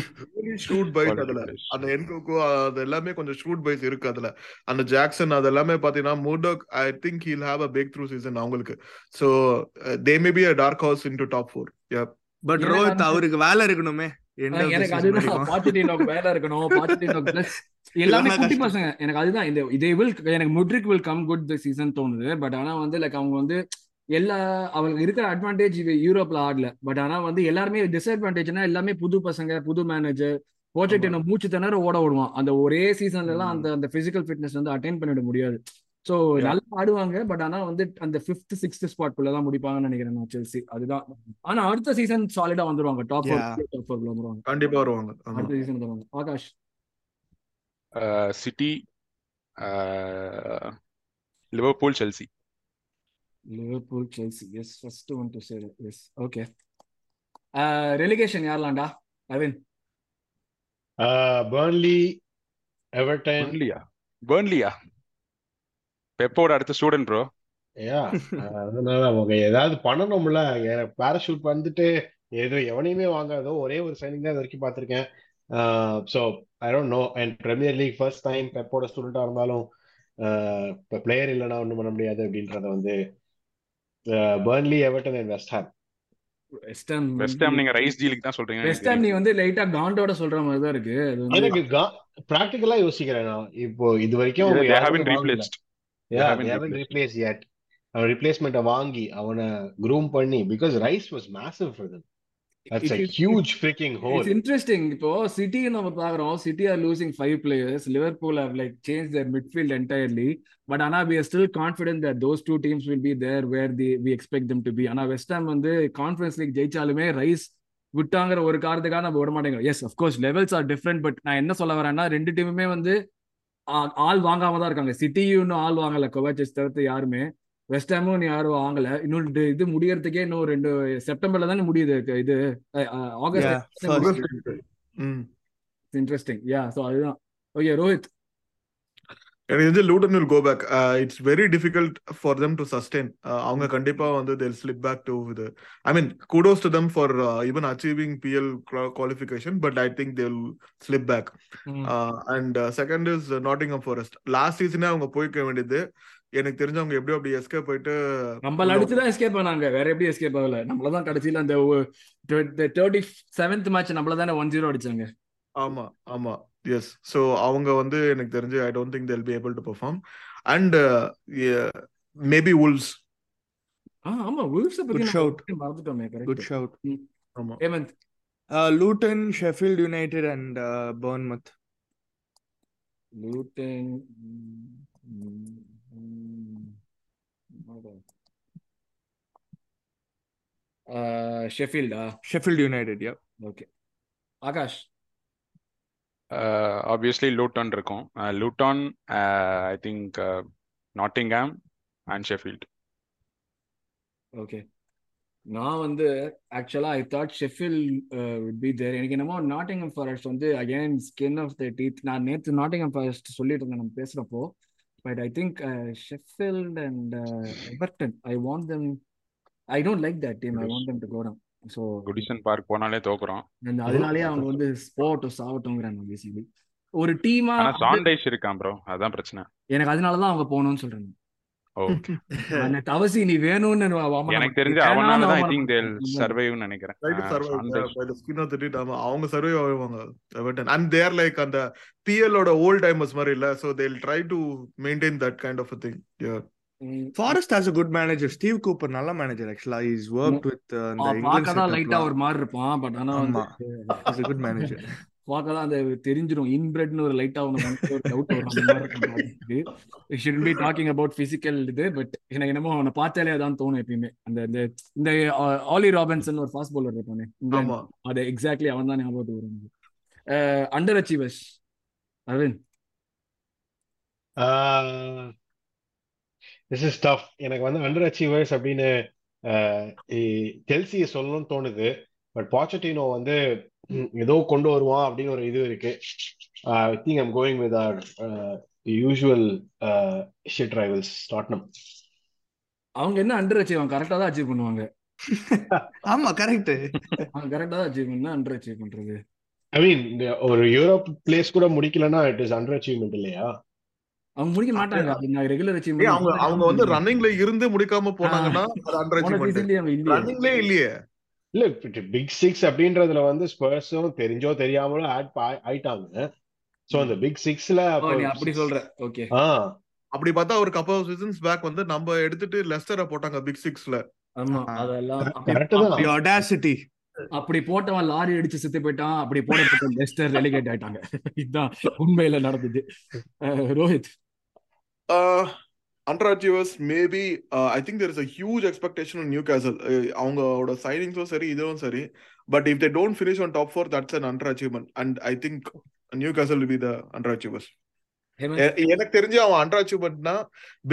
shoot byte அதுல, அந்த என்கோகோ அது எல்லாமே கொஞ்சம் ஷூட் பைட் இருக்கு அதுல. அந்த ஜாக்சன் அது எல்லாமே பாத்தீங்கன்னா Mudryk I think he'll have a break through season அவங்களுக்கு. So they may be a dark horse in to top four. But Rohit அவருக்கு வேலை இருக்கணுமே. எனக்கு அதுதான் பாத்துட்டு வேலை இருக்கணும் பாத்துட்டு எல்லாமே குட்டி பசங்க. எனக்கு அதுதான் இந்த இதே வில் எனக்கு Mudryk will come good the season தோணுது. பட் ஆனா வந்து லைக் அவங்க வந்து எல்லா அவங்களுக்கு இருக்கிற அட்வான்டேஜ் யூரோப்ல ஆடல. பட் ஆனா வந்து எல்லாருமே டிஸ்அட்வான்டேஜ்னா எல்லாமே புது பசங்க, புது மேனேஜர், ப்ராஜெக்ட் என்ன மூச்சு திணற ஓட ஓடுவான். அந்த ஒரே சீசன்ல எல்லாம் அந்த அந்த பிசிக்கல் ஃபிட்னஸ் வந்து அட்டைன் பண்ணிட முடியாது. ஸோ நல்லா ஆடுவாங்க பட் ஆனா வந்து அந்த பிப்த் சிக்ஸ்த் ஸ்பாட் குள்ளதான் முடிப்பாங்கன்னு நினைக்கிறேன் நான் செல்சி. அதுதான். ஆனா அடுத்த சீசன் சாலிடா வந்துருவாங்க, டாப் டாப் வந்துருவாங்க, கண்டிப்பா வருவாங்க அடுத்த சீசன் வருவாங்க. Akash. City, Liverpool, Chelsea. Liverpool, Chelsea. Yes, first one to say that. Yes, okay. Uh, relegation, Yarlanda. Arvind. Uh, Burnley, Everton. Burnley, yeah. Burnley, yeah. Peppo is the student, bro. Yeah. ஏதாவது பண்ணணும்ல, parachute பண்ணிட்டு ஏதோ எவனையுமே வாங்காதோ, ஒரே ஒரு signing தான் இது வரைக்கும் பார்த்துருக்கேன். So I don't know. And premier league first time பெப்போட ஸ்டூடெண்டாக இருந்தாலும் இப்போ பிளேயர் இல்லைன்னா ஒன்றும் பண்ண முடியாது அப்படின்றத வந்து Burnley, Everton and West Ham. West Ham West Ham நீங்க ரைஸ் டீலுக்கு தான் சொல்றீங்க. West Ham நீ வந்து லைட்டா காண்டோட சொல்ற மாதிரி தான் இருக்கு. அது எனக்கு பிராக்டிகலா யோசிக்கிறேன் நான். இப்போ இது வரைக்கும் they haven't replaced yeah they haven't replaced yet. அவ ரிப்ளேஸ்மென்ட் வாங்கி அவன groom பண்ணி because Rice was massive for them. That's it a is, huge freaking hole. It's interesting. இப்போ சிட்டி நம்ம பாக்குறோம், City are losing five players. Liverpool have like change their midfield entirely. But ஆனா we are still confident that those two teams will be there where the we expect them to be. ஆனா West Ham வந்து conference league ஜெயிச்சாலுமே Rice விட்டாங்கிற ஒரு காரணத்துக்காக நம்ம விட மாட்டேங்கிறோம். Yes of course levels are different. But நான் என்ன சொல்ல வரேன்னா ரெண்டு டீமுமே வந்து ஆள் வாங்காம தான் இருக்காங்க. சிட்டியும் இன்னும் ஆள் வாங்கல, கோவாச்சிச் தவிர்த்து யாருமே. வெஸ்ட் ஹாமும் நீ யாரும் ஆகல. இன்னொரு இது முடியறதுக்கே இன்னும் ரெண்டு செப்டம்பர்ல தானே முடியுது. இது ஆகஸ்ட். இன்ட்ரெஸ்டிங். யா சோ அதுதான். Okay Rohit. And Luton will go back. Uh, it's very difficult for them to sustain. Avanga kandipa vandu they'll slip back to the I mean kudos to them for uh, even achieving P L qualification, but I think they'll slip back. Mm. Uh, and uh, second is uh, Nottingham Forest. Last season avanga poikka vendidhu எனக்கு தெரிஞ்ச அவங்க எப்படியோ அப்படி escape போயிட்டு நம்மள அடிச்சுதான் escape பண்ணாங்க, வேற எப்படி எஸ்கேப் ஆகல. நம்மளதான் கடைசியில அந்த தேர்ட்டி செவன்த் மேட்ச் நம்மளதானே ஒன் ஜீரோ அடிச்சாங்க. ஆமா ஆமா எஸ். ஸோ அவங்க வந்து எனக்கு தெரிஞ்சு I don't think they'll be able to perform and maybe Wolves. Ah ஆமா வுல்ஸ் குட் ஷவுட் மறந்துட்டோமே. Correct good shout. ஆமா Hemanth Luton Sheffield United and Bournemouth. Luton Sheffield Sheffield United yeah okay. Akash Uh, obviously Luton இருக்கும். uh, Luton uh, I think uh, Nottingham and Sheffield. Okay, நான் வந்து actually I thought Sheffield uh, would be there. எனக்கு என்னமோ Nottingham Forest வந்து again skin of the teeth. நான் நேத்து Nottingham Forest சொல்லிட்டு இருந்தேன் நம்ம பேசுறப்போ, but I think uh, Sheffield and uh, Everton, I want them, I don't like that team. I want them to go down. So Goodison Park போனாலே தோக்குறோம். அதனாலே அவங்க வந்து ஸ்போர்ட் சாவட்டங்கறாங்க பேசிக்கலி. ஒரு டீமா சாண்டைஸ் இருக்கான் bro, அதான் பிரச்சனை. எனக்கு அதனால தான் அவங்க போணும்னு சொல்றாங்க. ஓகே. انا தவசி நீ வேணும்னு எனக்கு தெரிஞ்சு அவனால தான் I think they'll survive னு நினைக்கிறேன். by the skin of the teeth அவங்க survive ஆவாங்க. Everton and they are like அந்த P L ஓட old timers மாதிரி இல்ல, so they'll try to maintain that kind of a thing. Yeah. Forest has a good manager. Steve Cooper நல்ல manager actually. He's worked with uh, the English. பாக்கதா லைட்டா ஒரு மார் இருப்பான், but ஆனா he's a good manager. பாக்கதா அந்த தெரிஞ்சிரும் inbred னு ஒரு லைட்டா ஒரு டவுட் வரும். We shouldn't be talking about physical இது, but எனக்கு என்னமோ அவனை பார்த்தாலே அதான் தோணும் எப்பயுமே. அந்த இந்த ஆலி ராபின்சன் ஒரு ஃபாஸ்ட் bowler இருப்பானே, ஆமா அது எக்ஸாக்ட்லி அவன் தான் ஞாபகத்துக்கு வரும். Under achievers Aravind. This is tough. எனக்கு வந்து அண்டர் அச்சீவர்ஸ் அப்படின்னு டெல்சியை சொல்லணும்னு தோணுது, பட் பாச்சட்டினோ வந்து ஏதோ கொண்டு வருவான் அப்படின்னு ஒரு இது இருக்கு. I think I'm going with our usual shit rivals Tottenham. அவங்க என்ன அண்டர் அச்சீவ் கரெக்டா தான் அச்சீவ் பண்ணுவாங்க. ஆமா கரெக்ட், அவங்க கரெக்டா தான் அச்சீவ் பண்ணா அண்டர் அச்சீவ் பண்றது. ஐ மீன் ஒரு யூரோப் பிளேஸ் கூட முடிக்கலன்னா இட் இஸ் அண்டர் அச்சீவ்மெண்ட் இல்லையா? அவங்க முடிக்க மாட்டாங்க. நான் ரெகுலர் அச்சீவ்மென்ட் அவங்க அவங்க வந்து ரன்னிங்ல இருந்து முடிக்காம போனாங்கன்னா அது அண்டர் அச்சீவ்மென்ட். ரன்னிங்ல இல்லையே இல்ல பிக் சிக்ஸ் அப்படின்றதுல வந்து ஸ்பர்ஸும் தெரிஞ்சோ தெரியாமலோ ஆட் ஆயிட்டாங்க. சோ அந்த பிக் சிக்ஸ்ல அப்படி சொல்ற ஓகே. அப்படி பார்த்தா ஒரு கப் ஆஃப் சீசன்ஸ் பேக் வந்து நம்ம எடுத்துட்டு லெஸ்டரை போட்டாங்க பிக் சிக்ஸ்ல. ஆமா அதெல்லாம் கரெக்ட்டா ஆடாசிட்டி. அப்படி போட்டவன் லாரி அடிச்சு செத்து போயிட்டான், அப்படி போட்ட லெஸ்டர் ரெலிகேட் ஆயிட்டாங்க. இதுதான் உண்மையில நடந்தது. Rohit under achievers maybe uh, I think there is a huge expectation on Newcastle. Avangala signings are seri idhum seri, but if they don't finish on top four, that's an under achievement, and I think Newcastle will be the under achievers. Enak therinja avan under achievement na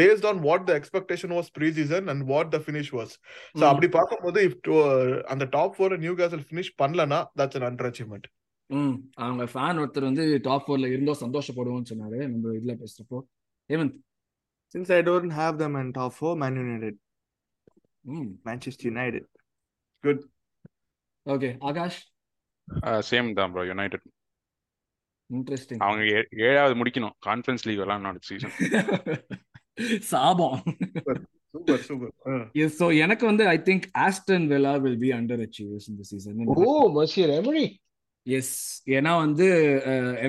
based on what the expectation was pre-season and what the finish was. So apdi paakumbodhu if and the top four Newcastle finish pannala na that's an under achievement. ம் அவங்க fan ஒருத்தர் வந்து top நான்குல இருந்தோ சந்தோஷப்படுவோம்னு சொன்னாரு நம்ம இதுல பேசுறப்போ. Hemant since I don't have them in top four, Man United. Mm. Manchester United. Good. Okay, Akash. Uh, same தான் bro, United. Interesting. அவங்க ஏழாவது முடிக்கணும் கான்ஃபரன்ஸ் லீக் எல்லாம் நாட் சீசன். சாபம். Super, super. Uh. Yes, so எனக்கு வந்து I think Aston Villa will be underachievers in the season. Oh, Monsieur Emery. Yes, ஏனா வந்து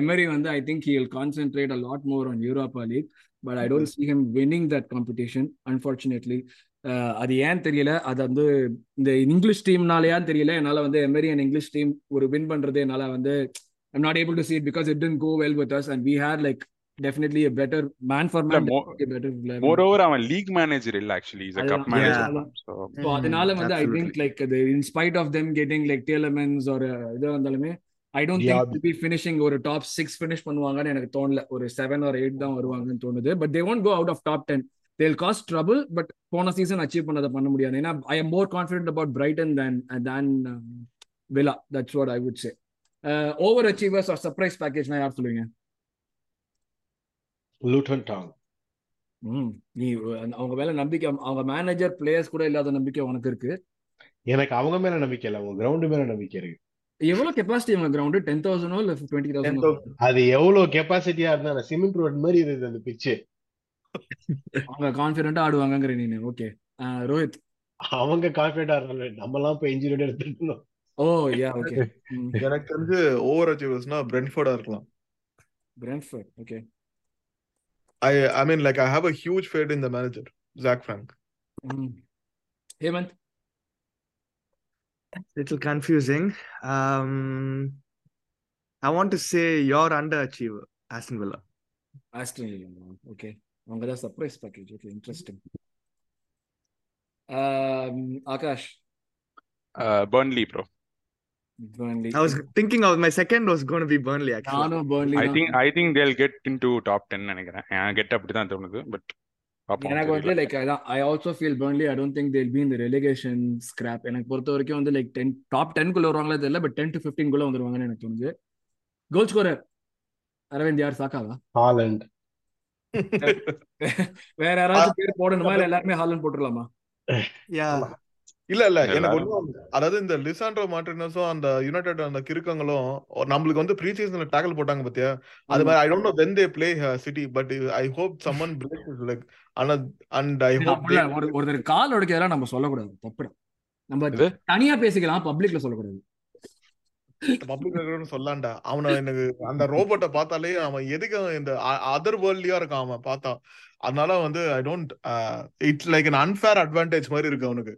Emery வந்து I think he will concentrate a lot more on Europa League. But I don't see him winning that competition, unfortunately. அது ஏன் தெரியல, அது வந்து இந்த English டீம்னாலயான்னு தெரியல. என்னால வந்து அமெரிக்கன் இங்கிலீஷ் டீம் ஒரு வின் பண்றது என்னால வந்து I'm not able to see it because it didn't go well with us and we had like definitely a better man for man. Moreover, I'm a league manager actually. He's a cup manager. So அதனால வந்து I think like in spite of them getting like Tielemans or இது வந்தாலுமே I don't yeah. think they'll be finishing or a top six finish பண்ணுவாங்கன்னு எனக்கு தோணல. ஒரு seven or eight தான் வருவாங்கன்னு தோணுது, but they won't go out of top ten. They'll cause trouble, but போன சீசன் அச்சீவ் பண்ணத பண்ண முடியாது. ஏன்னா I am more confident about Brighton than than uh, Villa. That's what I would say. Uh, overachievers or surprise package நான் யார் சொல்லுவீங்க? Luton Town. ம் நீ அவங்க மேல நம்பிக்கை, அவங்க மேனேஜர் பிளேயர்ஸ் கூட இல்லாத நம்பிக்கை உனக்கு இருக்கு. எனக்கு அவங்க மேல நம்பிக்கை இல்ல, அவங்க கிரவுண்ட் மேல நம்பிக்கை இருக்கு. எவ்வளவு கெபாசிட்டி உங்க கிரவுண்ட்? ten thousand இல்ல twenty thousand? அது எவ்வளவு கெபாசிட்டியா இருந்தா சிமெண்ட் ரோட் மாதிரி இருக்கு அந்த பிட்ச். அவங்க கான்ஃபிடன்ட்டா ஆடுவாங்கங்கற நீ. ஓகே ரோஹித். அவங்க கான்ஃபிடன்ட்டா ஆடுறாங்க, நம்மலாம் போய் இன்ஜூரியோட எடுத்துட்டோம். ஓ யா ஓகே எனக்கு தெரிஞ்சு ஓவர் அச்சீவர்ஸ்னா பிரென்ஃபோர்டா இருக்கலாம். Brentford okay. I I mean like I have a huge faith in the manager, Zach Frank. Mm. Hemant. That's a little confusing. Um I want to say you're underachiever, Aston Villa. Aston Villa. Okay. Mangala surprise package. Okay, interesting. Um Akash. Uh Burnley bro. Burnley. I was thinking of my second was going to be Burnley actually. No, no, Burnley. I no. think I think they'll get into top ten nenikiren. I get up to that but எனக்கு வந்து like I, I also feel Burnley I don't think they'll be in the relegation scrap. எனக்கு பொறுத்த வரைக்கும் வந்து like ten top ten குள்ள வருவாங்களா தெரியல but ten to fifteen குள்ள வந்துருவாங்கன்னு எனக்கு தோணுது. கோல் ஸ்கோரர் அரவிந்த் யார் சாக்காவா? ஹாலண்ட். வேற யாராவது பேர் போடணுமா இல்ல எல்லாரும் ஹாலண்ட் போட்டுறலாமா? யா இல்ல இல்ல எனக்கு ஒண்ணு அதாவது இந்த லிசாண்ட்ரோ மார்டினஸும் அந்த யுனைடெட் அந்த கிறுக்கங்களும் நம்மளுக்கு வந்து ப்ரீ சீசன்ல டாக்கல் போட்டாங்க பாத்தியா அது மாதிரி I don't know when they play City but I hope someone breaks like and I hope ஒருத்தர் கால் உடைக்கிறதெல்லாம் நம்ம சொல்ல கூடாது தப்புடா நம்ம தனியா பேசிக்கலாம் பப்ளிக்ல சொல்ல கூடாது பப்ளிக்ல சொல்லாண்டா அவனை எனக்கு அந்த ரோபோட்டை பார்த்தாலே அவன் எதுக்கு இந்த அதர் வேர்ல்ட்லயா இருக்கான் அவன் பார்த்தா அதனால வந்து I don't it's like an unfair advantage மாதிரி இருக்கு அவனுக்கு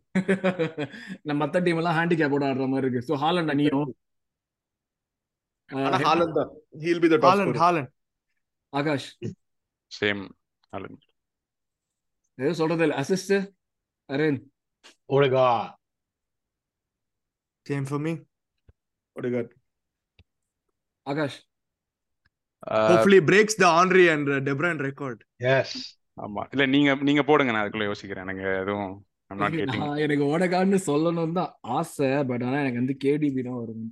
நம்ம மத்த டீம் எல்லாம் ஹேண்டிகேப் ஓட ஆடுற மாதிரி இருக்கு. சோ ஹாலண்ட் அனியோ انا ஹாலண்ட் தான் he will be the top scorer. Haaland Haaland Akash same Haaland ஏ சொல்றதே அசிஸ்ட் அரேன் Ødegaard same for me Ødegaard Akash Uh, hopefully breaks the Henry and De Bruyne record. Yes. ஆமா இல்ல நீங்க நீங்க போடுங்க நான் அதுக்குள்ள யோசிக்கிறேன் எனக்கு எதுவும் I'm not getting. எனக்கு ஓடகார்னு சொல்லணும் தான் ஆசை பட் ஆனா எனக்கு வந்து K D B தான் வரும்.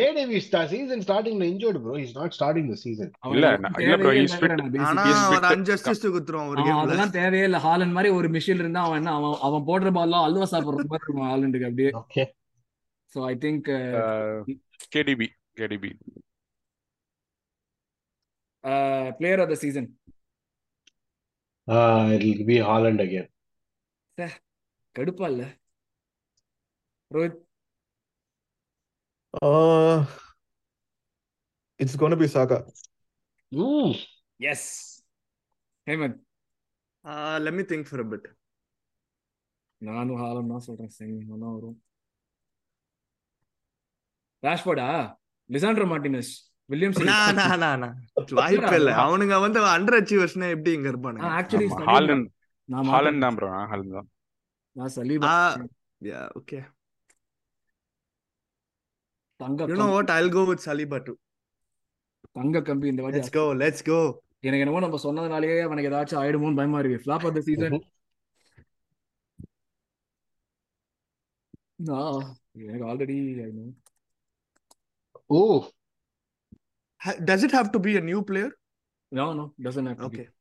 K D B season starting the injured bro he's not starting the season. இல்ல இல்ல bro he's fit. ஆனா ஒரு injustice குத்துறோம் ஒரு கேம்ல. அதெல்லாம் தேவையே இல்ல ஹாலண்ட் மாதிரி ஒரு மிஷின் இருந்தா அவன் என்ன அவன் அவன் போடுற பால்ல அல்வா சாப்பிடுற மாதிரி இருக்கும் ஹாலண்டுக்கு அப்படியே. Okay. So I think uh, K D B K D B Uh, player of the season uh it'll be Haaland again sir kadupa illa Rohit uh it's going to be Saka ooh yes Hemant uh let me think for a bit nanu Haaland na solren same nanu varum Rashford ah Lisandro Martinez William Saliba na na na வாய்ப்பே இல்ல அவனுங்க வந்து under அச்சீவர்ஸ்னா எப்படி இங்க இருப்பானுங்க actually Haaland நான் Haaland தான் bro Haaland தான் நான் சலீபா யா ஓகே தங்க you know what I'll go with Saliba too தங்க கம்பி இந்த வாட்டி let's go let's go எனக்கு என்னமோ நம்ம சொன்னதனாலயே அவனுக்கு ஏதாச்சும் ஆயிடுமோன்னு பயமா இருக்கு flop of the season no எனக்கு already I know oh Does it have to be a new player? No, no, doesn't have to okay. be.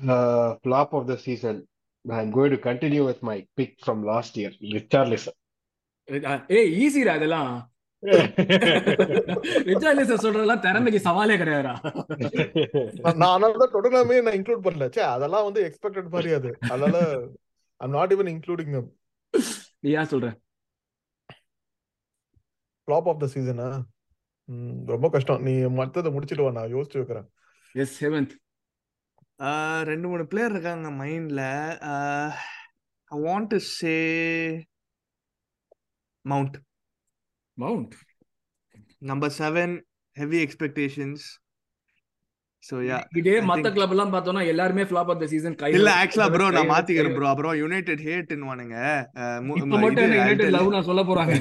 Okay. Uh, flop of the season. I'm going to continue with my pick from last year, Richarlison. Uh, hey, easy ra adala. Richarlison solradala theramaikku savale kedaira. Na another Tottenham me na include pannala. Che adala vandu expected mari adu. Adala I'm not even including them. Niya solra. Flop of the season ah. ரொம்ப கஷ்டம் நீ மத்தத முடிச்சிட்டு வா நான் யோசிச்சு வைக்கிறேன் S seventh ரெண்டு மூணு பிளேயர் இருக்காங்க மைண்ட்ல I want to say Mount Mount number seven heavy expectations so yeah இதே மத்த கிளப் எல்லாம் பார்த்தோம்னா எல்லாரும் flop of the season guy இல்ல ஆக்சுவலா bro நான் மாத்திக்கிறேன் bro bro யுனைட்டட் ஹேட் பண்ணுவானுங்க இப்போ மட்டும் யுனைட்டட் லவ் நான் சொல்ல போறாங்க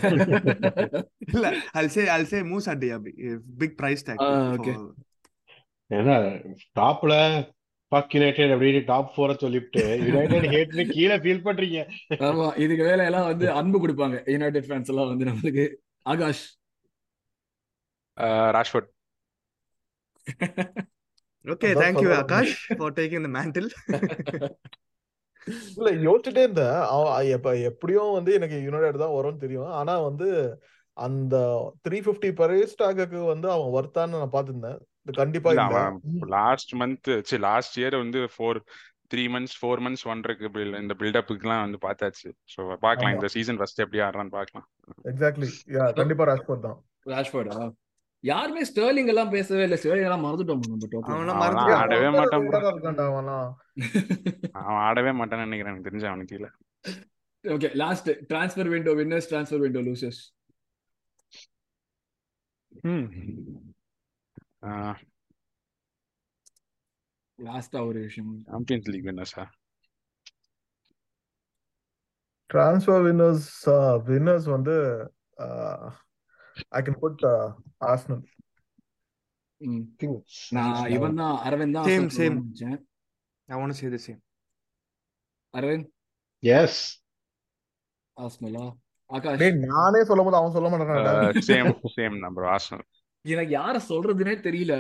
இல்ல I'll say I'll say மூசா டியாபி big price tag okay ஏன்னா டாப்ல பக் யுனைட்டட் அப்படியே டாப் நான்கு சொல்லிட்டு யுனைட்டட் ஹேட்ல கீழ ஃபீல் பண்றீங்க ஆமா இதுக்கு வேளை எல்லாம் வந்து அன்பு கொடுப்பாங்க யுனைட்டட் ஃபேன்ஸ் எல்லாம் வந்து நமக்கு Akash ராஷ்வர்ட் okay That's thank you Akash for taking the mantle இல்ல யோசிட்டே இருந்தேன் எப்படியும் வந்து எனக்கு யுனைடெட் தான் வரும்னு தெரியும் ஆனா வந்து அந்த த்ரீ பிப்டி பிரைஸ் டாக்கு வந்து அவன் வர்த்தான்னு நான் பாத்துருந்தேன் கண்டிப்பா லாஸ்ட் மந்த் லாஸ்ட் இயர் வந்து four three months four months ஒன்றருக்கு இந்த பில்டப்புக்குலாம் வந்து பார்த்தாச்சு. ஸோ பார்க்கலாம் இந்த சீசன் ஃபர்ஸ்ட் எப்படி ஆடுறான்னு பார்க்கலாம். எக்ஸாக்ட்லி கண்டிப்பா ராஷ்ஃபோர்ட் தான். ராஷ்ஃபோர்டா? யாருமே ஸ்டெர்லிங் எல்லாம் பேசவே இல்லை. ஸ்டெர்லிங் எல்லாம் மறந்துட்டோம். ஆடவே மாட்டான் அவன் ஆடவே மாட்டான்னு நினைக்கிறேன் எனக்கு தெரிஞ்ச அவனுக்கு. இல்ல okay last transfer window winners, transfer window losers. Hmm last ஒரு விஷயம் சாம்பியன்ஸ் லீக் வின்னர்ஸா? ட்ரான்ஸ்ஃபர் வின்னர்ஸ் வின்னர்ஸ் வந்து I can put uh, Arsenal. Mm. Nah, even na Arvind na same same. I want to say the same. Arvind? Yes. Arsenal. Akash. Hey, naane sollumbodhu avun solla maatanga. Same same number Arsenal. எனக்கு யார சொல்றதுனே தெரியல.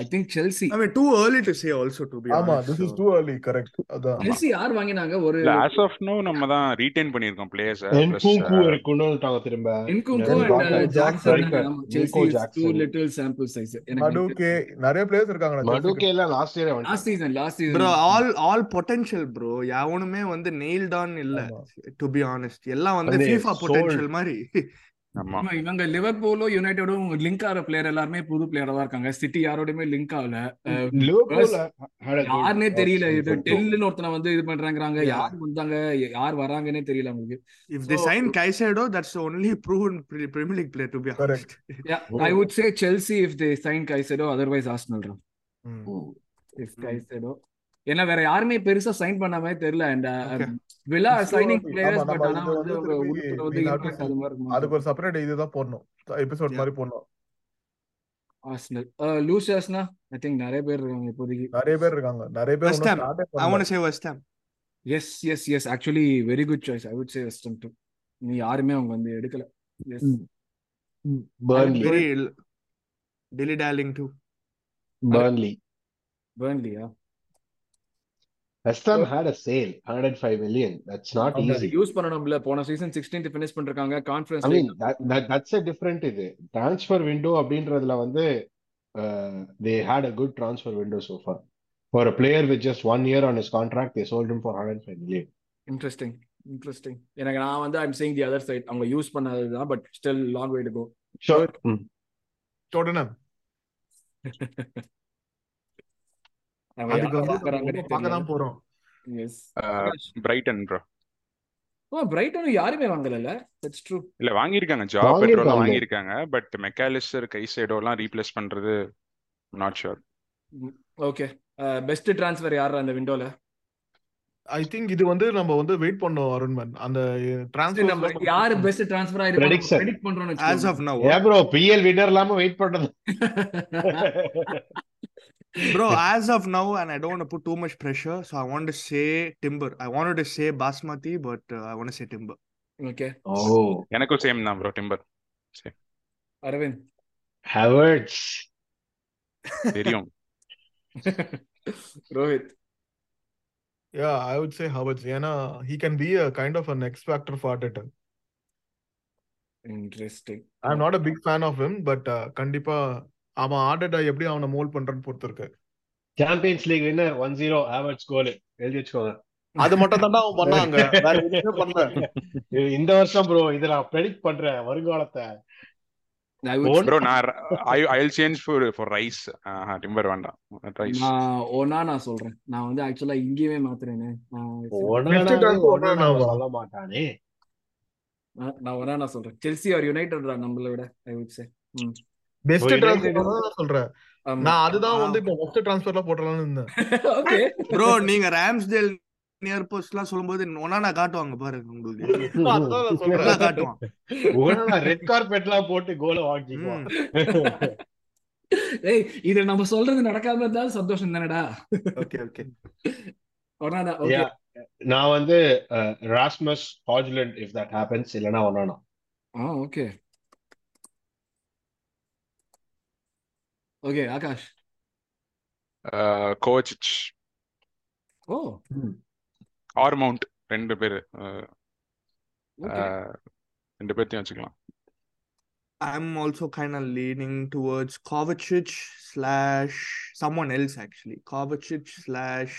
I think Chelsea. I mean too early to say also to be. ஆமா, this is too early, correct. அத Chelsea யார் வாங்கினாங்க? ஒரு as of now நம்ம தான் ரீடைன் பண்ணிருக்கோம் பிளேயர்ஸ். என்கூக்கு இருக்குன்னுட்டாங்க திரும்ப. Nkunku and Jackson. Chelsea two little sample size. Madueke நிறைய பிளேயர்ஸ் இருக்காங்க. மடுகே எல்லாம் லாஸ்ட் இயர் வந்து. Last season last season. bro all all potential bro. யாவனுமே வந்து nailed on இல்ல to be honest. எல்லாம் வந்து FIFA potential மாதிரி. இவங்க லிவர்பூலோ யுனைடெடும் லிங்க் ஆகிற பிளேயர் எல்லாருமே புது பிளேயரா தான் இருக்காங்க. சிட்டி யாரோடையுமே லிங்க் ஆகல. யாருன்னே தெரியல. இது டெல்லுன்னு ஒருத்தனை வந்து இது பண்றாங்க. யார் வந்தாங்க யார் வராங்கன்னே தெரியல உங்களுக்கு. If they sign Caicedo, that's the only proven Premier League player to be honest. Yeah, I would say Chelsea if they sign Caicedo, otherwise Arsenal. If Caicedo ஏன்னா வேற யாருமே பெருசா சைன் பண்ணாமே தெரியல. அண்ட் விலா சைனிங் பிளேயர்ஸ் பட் انا வந்து வந்து interest அது மாதிரி இருக்கு. அதுக்கு ஒரு செப்பரேட் இதுதா போறணும், எபிசோட் மாதிரி போறணும். ஆர்சனல் லூசர்ஸ்னா ஐ திங்க் நிறைய பேர் இருக்காங்க இப்போதைக்கு. நிறைய பேர் இருக்காங்க. நிறைய பேர் வந்து I want to say West Ham. yes yes yes actually very good choice. I would say West Ham too. நீ யாருமே அவங்க வந்து எடுக்கல. yes Burnley Dilly Darling too. Burnley Burnley yeah. West Ham had a sale, one hundred five million. That's not oh, easy. Use பண்ணனும்ல. போன season sixteenth finish பண்ணிருக்காங்க. Conference I mean that, that that's a different இது. Transfer window அப்படின்றதுல வந்து uh, they had a good transfer window so far. For a player with just one year on his contract, they sold him for one hundred five million. Interesting. Interesting. எனக்கு நான் வந்து I'm saying the other side. அவங்க use பண்ணாததுதான் but still long way to go. Sure. Tottenham. Bro, as of now, and I don't want to put too much pressure, so I want to say Timber. I wanted to say Basmati, but uh, I want to say Timber. Okay. Oh. Enakku same na bro, Timber. Same. Arvind. Havertz. Serium. Rohit. Yeah, I would say Havertz. Yana, he can be a kind of an X factor for Arteta. Interesting. I'm not a big fan of him, but uh, Kandipa அவன் order எப்படி அவனை mould பண்றன்னு பொறுத்து இருக்கு. Champions league winner one zero Havertz goal எழுதி வச்சுக்கோங்க. அது மட்டும் தான் அவன் பண்ணாங்க, வேற எதுவுமே பண்ணல இந்த வருஷம். ப்ரோ இத நான் ப்ரெடிக்ட் பண்றேன் வருங்காலத்தை. ப்ரோ நான் I will change for for Rice. ஆஹா டிம்பர் வேண்டாம். ரைஸ் நான் ஓனா நான் சொல்றேன். நான் வந்து एक्चुअली இங்கேவே மாத்துறேனே. நான் ஓனா நான் சொல்ல மாட்டானே. நான் ஓனா நான் சொல்றேன். செல்சி ஆர் யுனைட்டட் தான் நம்மள விட ஐ வுட் சே. ம் பெஸ்ட் ட்ரான்ஸ்ஃபர் சொல்றேன் நான். அதுதான் வந்து இப்போ பெஸ்ட் ட்ரான்ஸ்ஃபர்ல போடலாம்னு இருந்தேன். ஓகே ப்ரோ நீங்க ராம்ஸ்டேல் நியர் போஸ்ட்லாம் சொல்லும்போது ஒண்ணானா காட்டுவாங்க பாருங்க உங்களுக்கு. அதுதான் நான் சொல்றேன் காட்டுவான். ஒண்ணானா ரெட் கார்பெட்லாம் போட்டு கோல வாங்கிடுவான். ஏய் இத நம்ம சொல்றது நடக்காம இருந்தா சந்தோஷம் தானடா. Okay okay ஒண்ணானா. ஓகே நான் வந்து Rasmus Hojlund if that happens இல்லனா ஒண்ணானா. ஆ okay Okay, Akash. Uh, Kovacic. Oh. Hmm. Or Mount. ரெண்டு பேர். ரெண்டு பேர்த்தையும் வச்சுக்கலாம். I'm also kind of leaning towards Kovacic slash someone else actually. Kovacic slash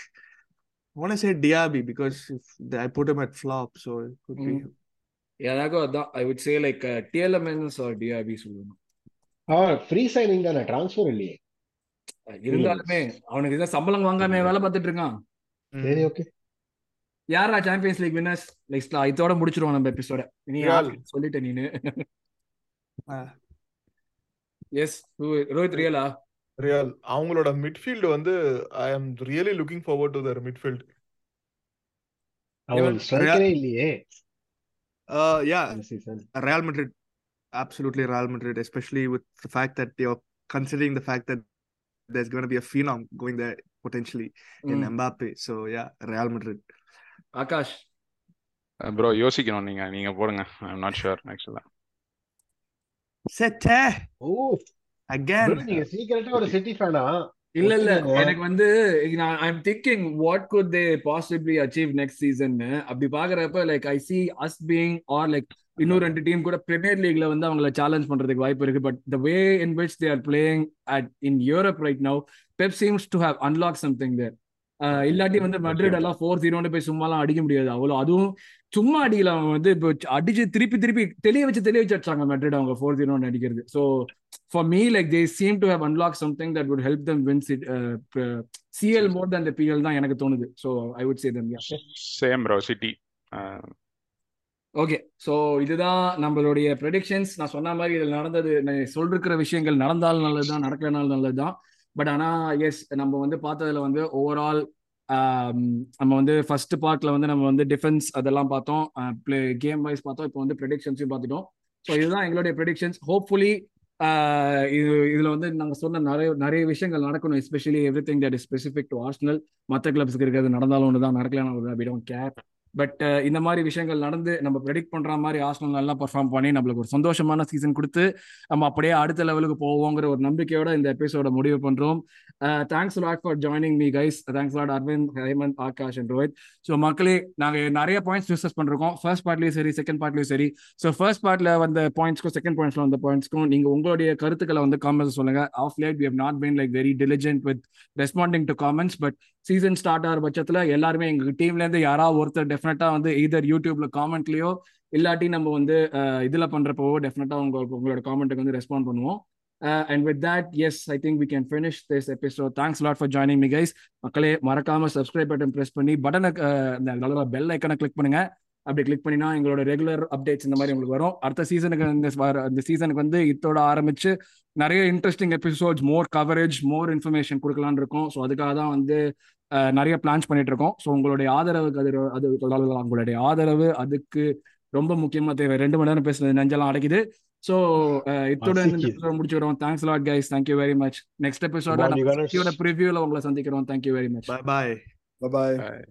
I want to say Diaby because if I put him at flop, so it could mm. be him. Yeah, I would say like uh, Tielemans or Diaby. Ah, free signing தான transfer இல்லையே. இருந்தாலுமே அவனுக்கு என்ன சம்பளம் வாங்காம வேலை பார்த்துட்டு இருக்கான். சரி ஓகே. யாரா சாம்பியன்ஸ் லீக் வின்னர்ஸ்? நெக்ஸ்ட் இதோட முடிச்சிடுவோம் நம்ம எபிசோட. நீ சொல்லிட்ட நீனு. எஸ், ரோஹித் ரியலா? ரியல். அவங்களோட மிட்ஃபீல்ட் வந்து I am really looking forward to their midfield. அவன் சர்க்கரே இல்லையே. Uh, yeah, Real Madrid, absolutely Real Madrid, especially with the fact that you're considering the fact that there's going to be a phenom going there potentially mm. in Mbappe. So yeah, Real Madrid. Akash? Uh, bro, யோசிக்கணும் நீங்க நீங்க போடுங்க. I'm not sure actually. City. Oh, again. நீங்க சீக்கிரட்டா ஒரு city ஃபேனா? இல்ல இல்ல எனக்கு வந்து I'm thinking what could they possibly achieve next season. அப்படி பாக்குறப்ப like I see us being or like இன்னொரு ரெண்டு டீம் கூட பிரீமியர் லீக்ல வந்து அவங்கள சேலஞ்ச் பண்றதுக்கு வாய்ப்பு இருக்கு. But the way in which they are playing at in Europe right now, Pep seems to have unlocked something there. இல்லாட்டி வந்து மட்ரிட் எல்லாம் ஃபோர் ஜீரோன்னு போய் சும்மாலாம் அடிக்க முடியாது அவ்வளோ. அதுவும் சும்மா அடிக்கல அவங்க வந்து இப்போ அடிச்சு திருப்பி திருப்பி தெளிய வச்சு தெளிய வச்சு அடிச்சாங்க மட்ரிட் அவங்க ஃபோர் ஜீரோன்னு அடிக்கிறது. So for me like they seem to have unlock something that would help them wins it CL more than the PL தான் எனக்கு தோணுது. So I would say them same row City. Okay, so இதுதான் நம்மளுடைய predictions. நான் சொன்ன மாதிரி இதில் நடந்தது சொல்லிருக்கிற விஷயங்கள் நடந்தாலும் நல்லதுதான், நடக்கலனாலும் நல்லதுதான். பட் ஆனால் எஸ் நம்ம வந்து பார்த்ததுல வந்து ஓவரால் நம்ம வந்து ஃபர்ஸ்ட் பார்ட்ல வந்து நம்ம வந்து டிஃபென்ஸ் அதெல்லாம் பார்த்தோம், பிளே கேம் வைஸ் பார்த்தோம், இப்போ வந்து ப்ரெடிக்ஷன்ஸையும் பார்த்துட்டோம். ஸோ இதுதான் எங்களுடைய ப்ரெடிக்ஷன்ஸ். ஹோப்ஃபுல்லி இது இதில் வந்து நாங்கள் சொன்ன நிறைய நிறைய விஷயங்கள் நடக்கணும், especially every thing that is specific to Arsenal. மற்ற கிளப்ஸுக்கு இருக்கிறது நடந்தாலும் ஒன்று தான், நடக்கலாம் ஒன்று தான், வி டோன்ட் கேர். பட் இந்த மாதிரி விஷயங்கள் நடந்து நம்ம ப்ரெடிக்ட் பண்ணுற மாதிரி ஆர்சனல் நல்லா பர்ஃபார்ம் பண்ணி நம்மளுக்கு ஒரு சந்தோஷமான சீசன் கொடுத்து நம்ம அப்படியே அடுத்த லெவலுக்கு போவோங்கிற ஒரு நம்பிக்கையோட இந்த எபிசோட முடிவு பண்ணுறோம். Thanks lot for joining me guys. Thanks lot Aravind, Hemanth, Akash and Rohit. So மக்களே, நாங்கள் நிறைய பாயிண்ட்ஸ் டிஸ்கஸ் பண்ணிருக்கோம், ஃபர்ஸ்ட் பார்ட்லேயும் சரி செகண்ட் பார்ட்லேயும் சரி. ஸோ ஃபர்ஸ்ட் பார்ட்டில் வந்த பாயிண்ட்ஸ்க்கும் செகண்ட் பார்ட்ஸில் வந்த பாயிண்ட்ஸ்க்கும் நீங்கள் உங்களுடைய கருத்துக்களை வந்து காமெண்ட்ஸ் சொல்லுங்கள். Of late we have not been like very diligent with responding to comments. But season start ஆகிற பட்சத்தில் எல்லாருமே எங்கள் டீம்லேருந்து யாராவது ஒருத்தர் டெஃபினட்டா வந்து either யூடியூப்ல காமெண்ட்லயோ இல்லாட்டி நம்ம வந்து இதுல பண்றப்போ டெஃபினட்டா உங்களுக்கு உங்களோட காமெண்ட்டுக்கு வந்து ரெஸ்பாண்ட் பண்ணுவோம். And with that S I think we can finish this episode. Thanks lot for joining me guys. மக்களே மறக்காம சப்ஸ்கிரைப் பட்டன் பிரஸ் பண்ணி பட்டனை நல்ல பெல் ஐக்கனை கிளிக் பண்ணுங்க. அப்படி கிளிக் பண்ணினா எங்களோட ரெகுலர் அப்டேட்ஸ் இந்த மாதிரி உங்களுக்கு வரும். அடுத்த சீசனுக்கு இந்த சீசனுக்கு வந்து இதோட ஆரம்பிச்சு நிறைய interesting episodes, more coverage, more information கொடுக்கலான்னு இருக்கும். ஸோ அதுக்காக தான் வந்து நிறைய பிளான்ஸ் பண்ணிட்டு இருக்கோம். ஸோ உங்களுடைய ஆதரவுக்கு அது அது உங்களுடைய ஆதரவு அதுக்கு ரொம்ப முக்கியமா தேவை. ரெண்டு மணி நேரம் பேசுறது நெஞ்செல்லாம் அடைக்குது. ஸோ இத்துடன் முடிச்சுக்கிறோம். Thanks lot guys. Thank you very much. Next எபிசோட ப்ரிவியூல உங்களை சந்திக்கிறோம். Thank you very much. பாய் பாய்.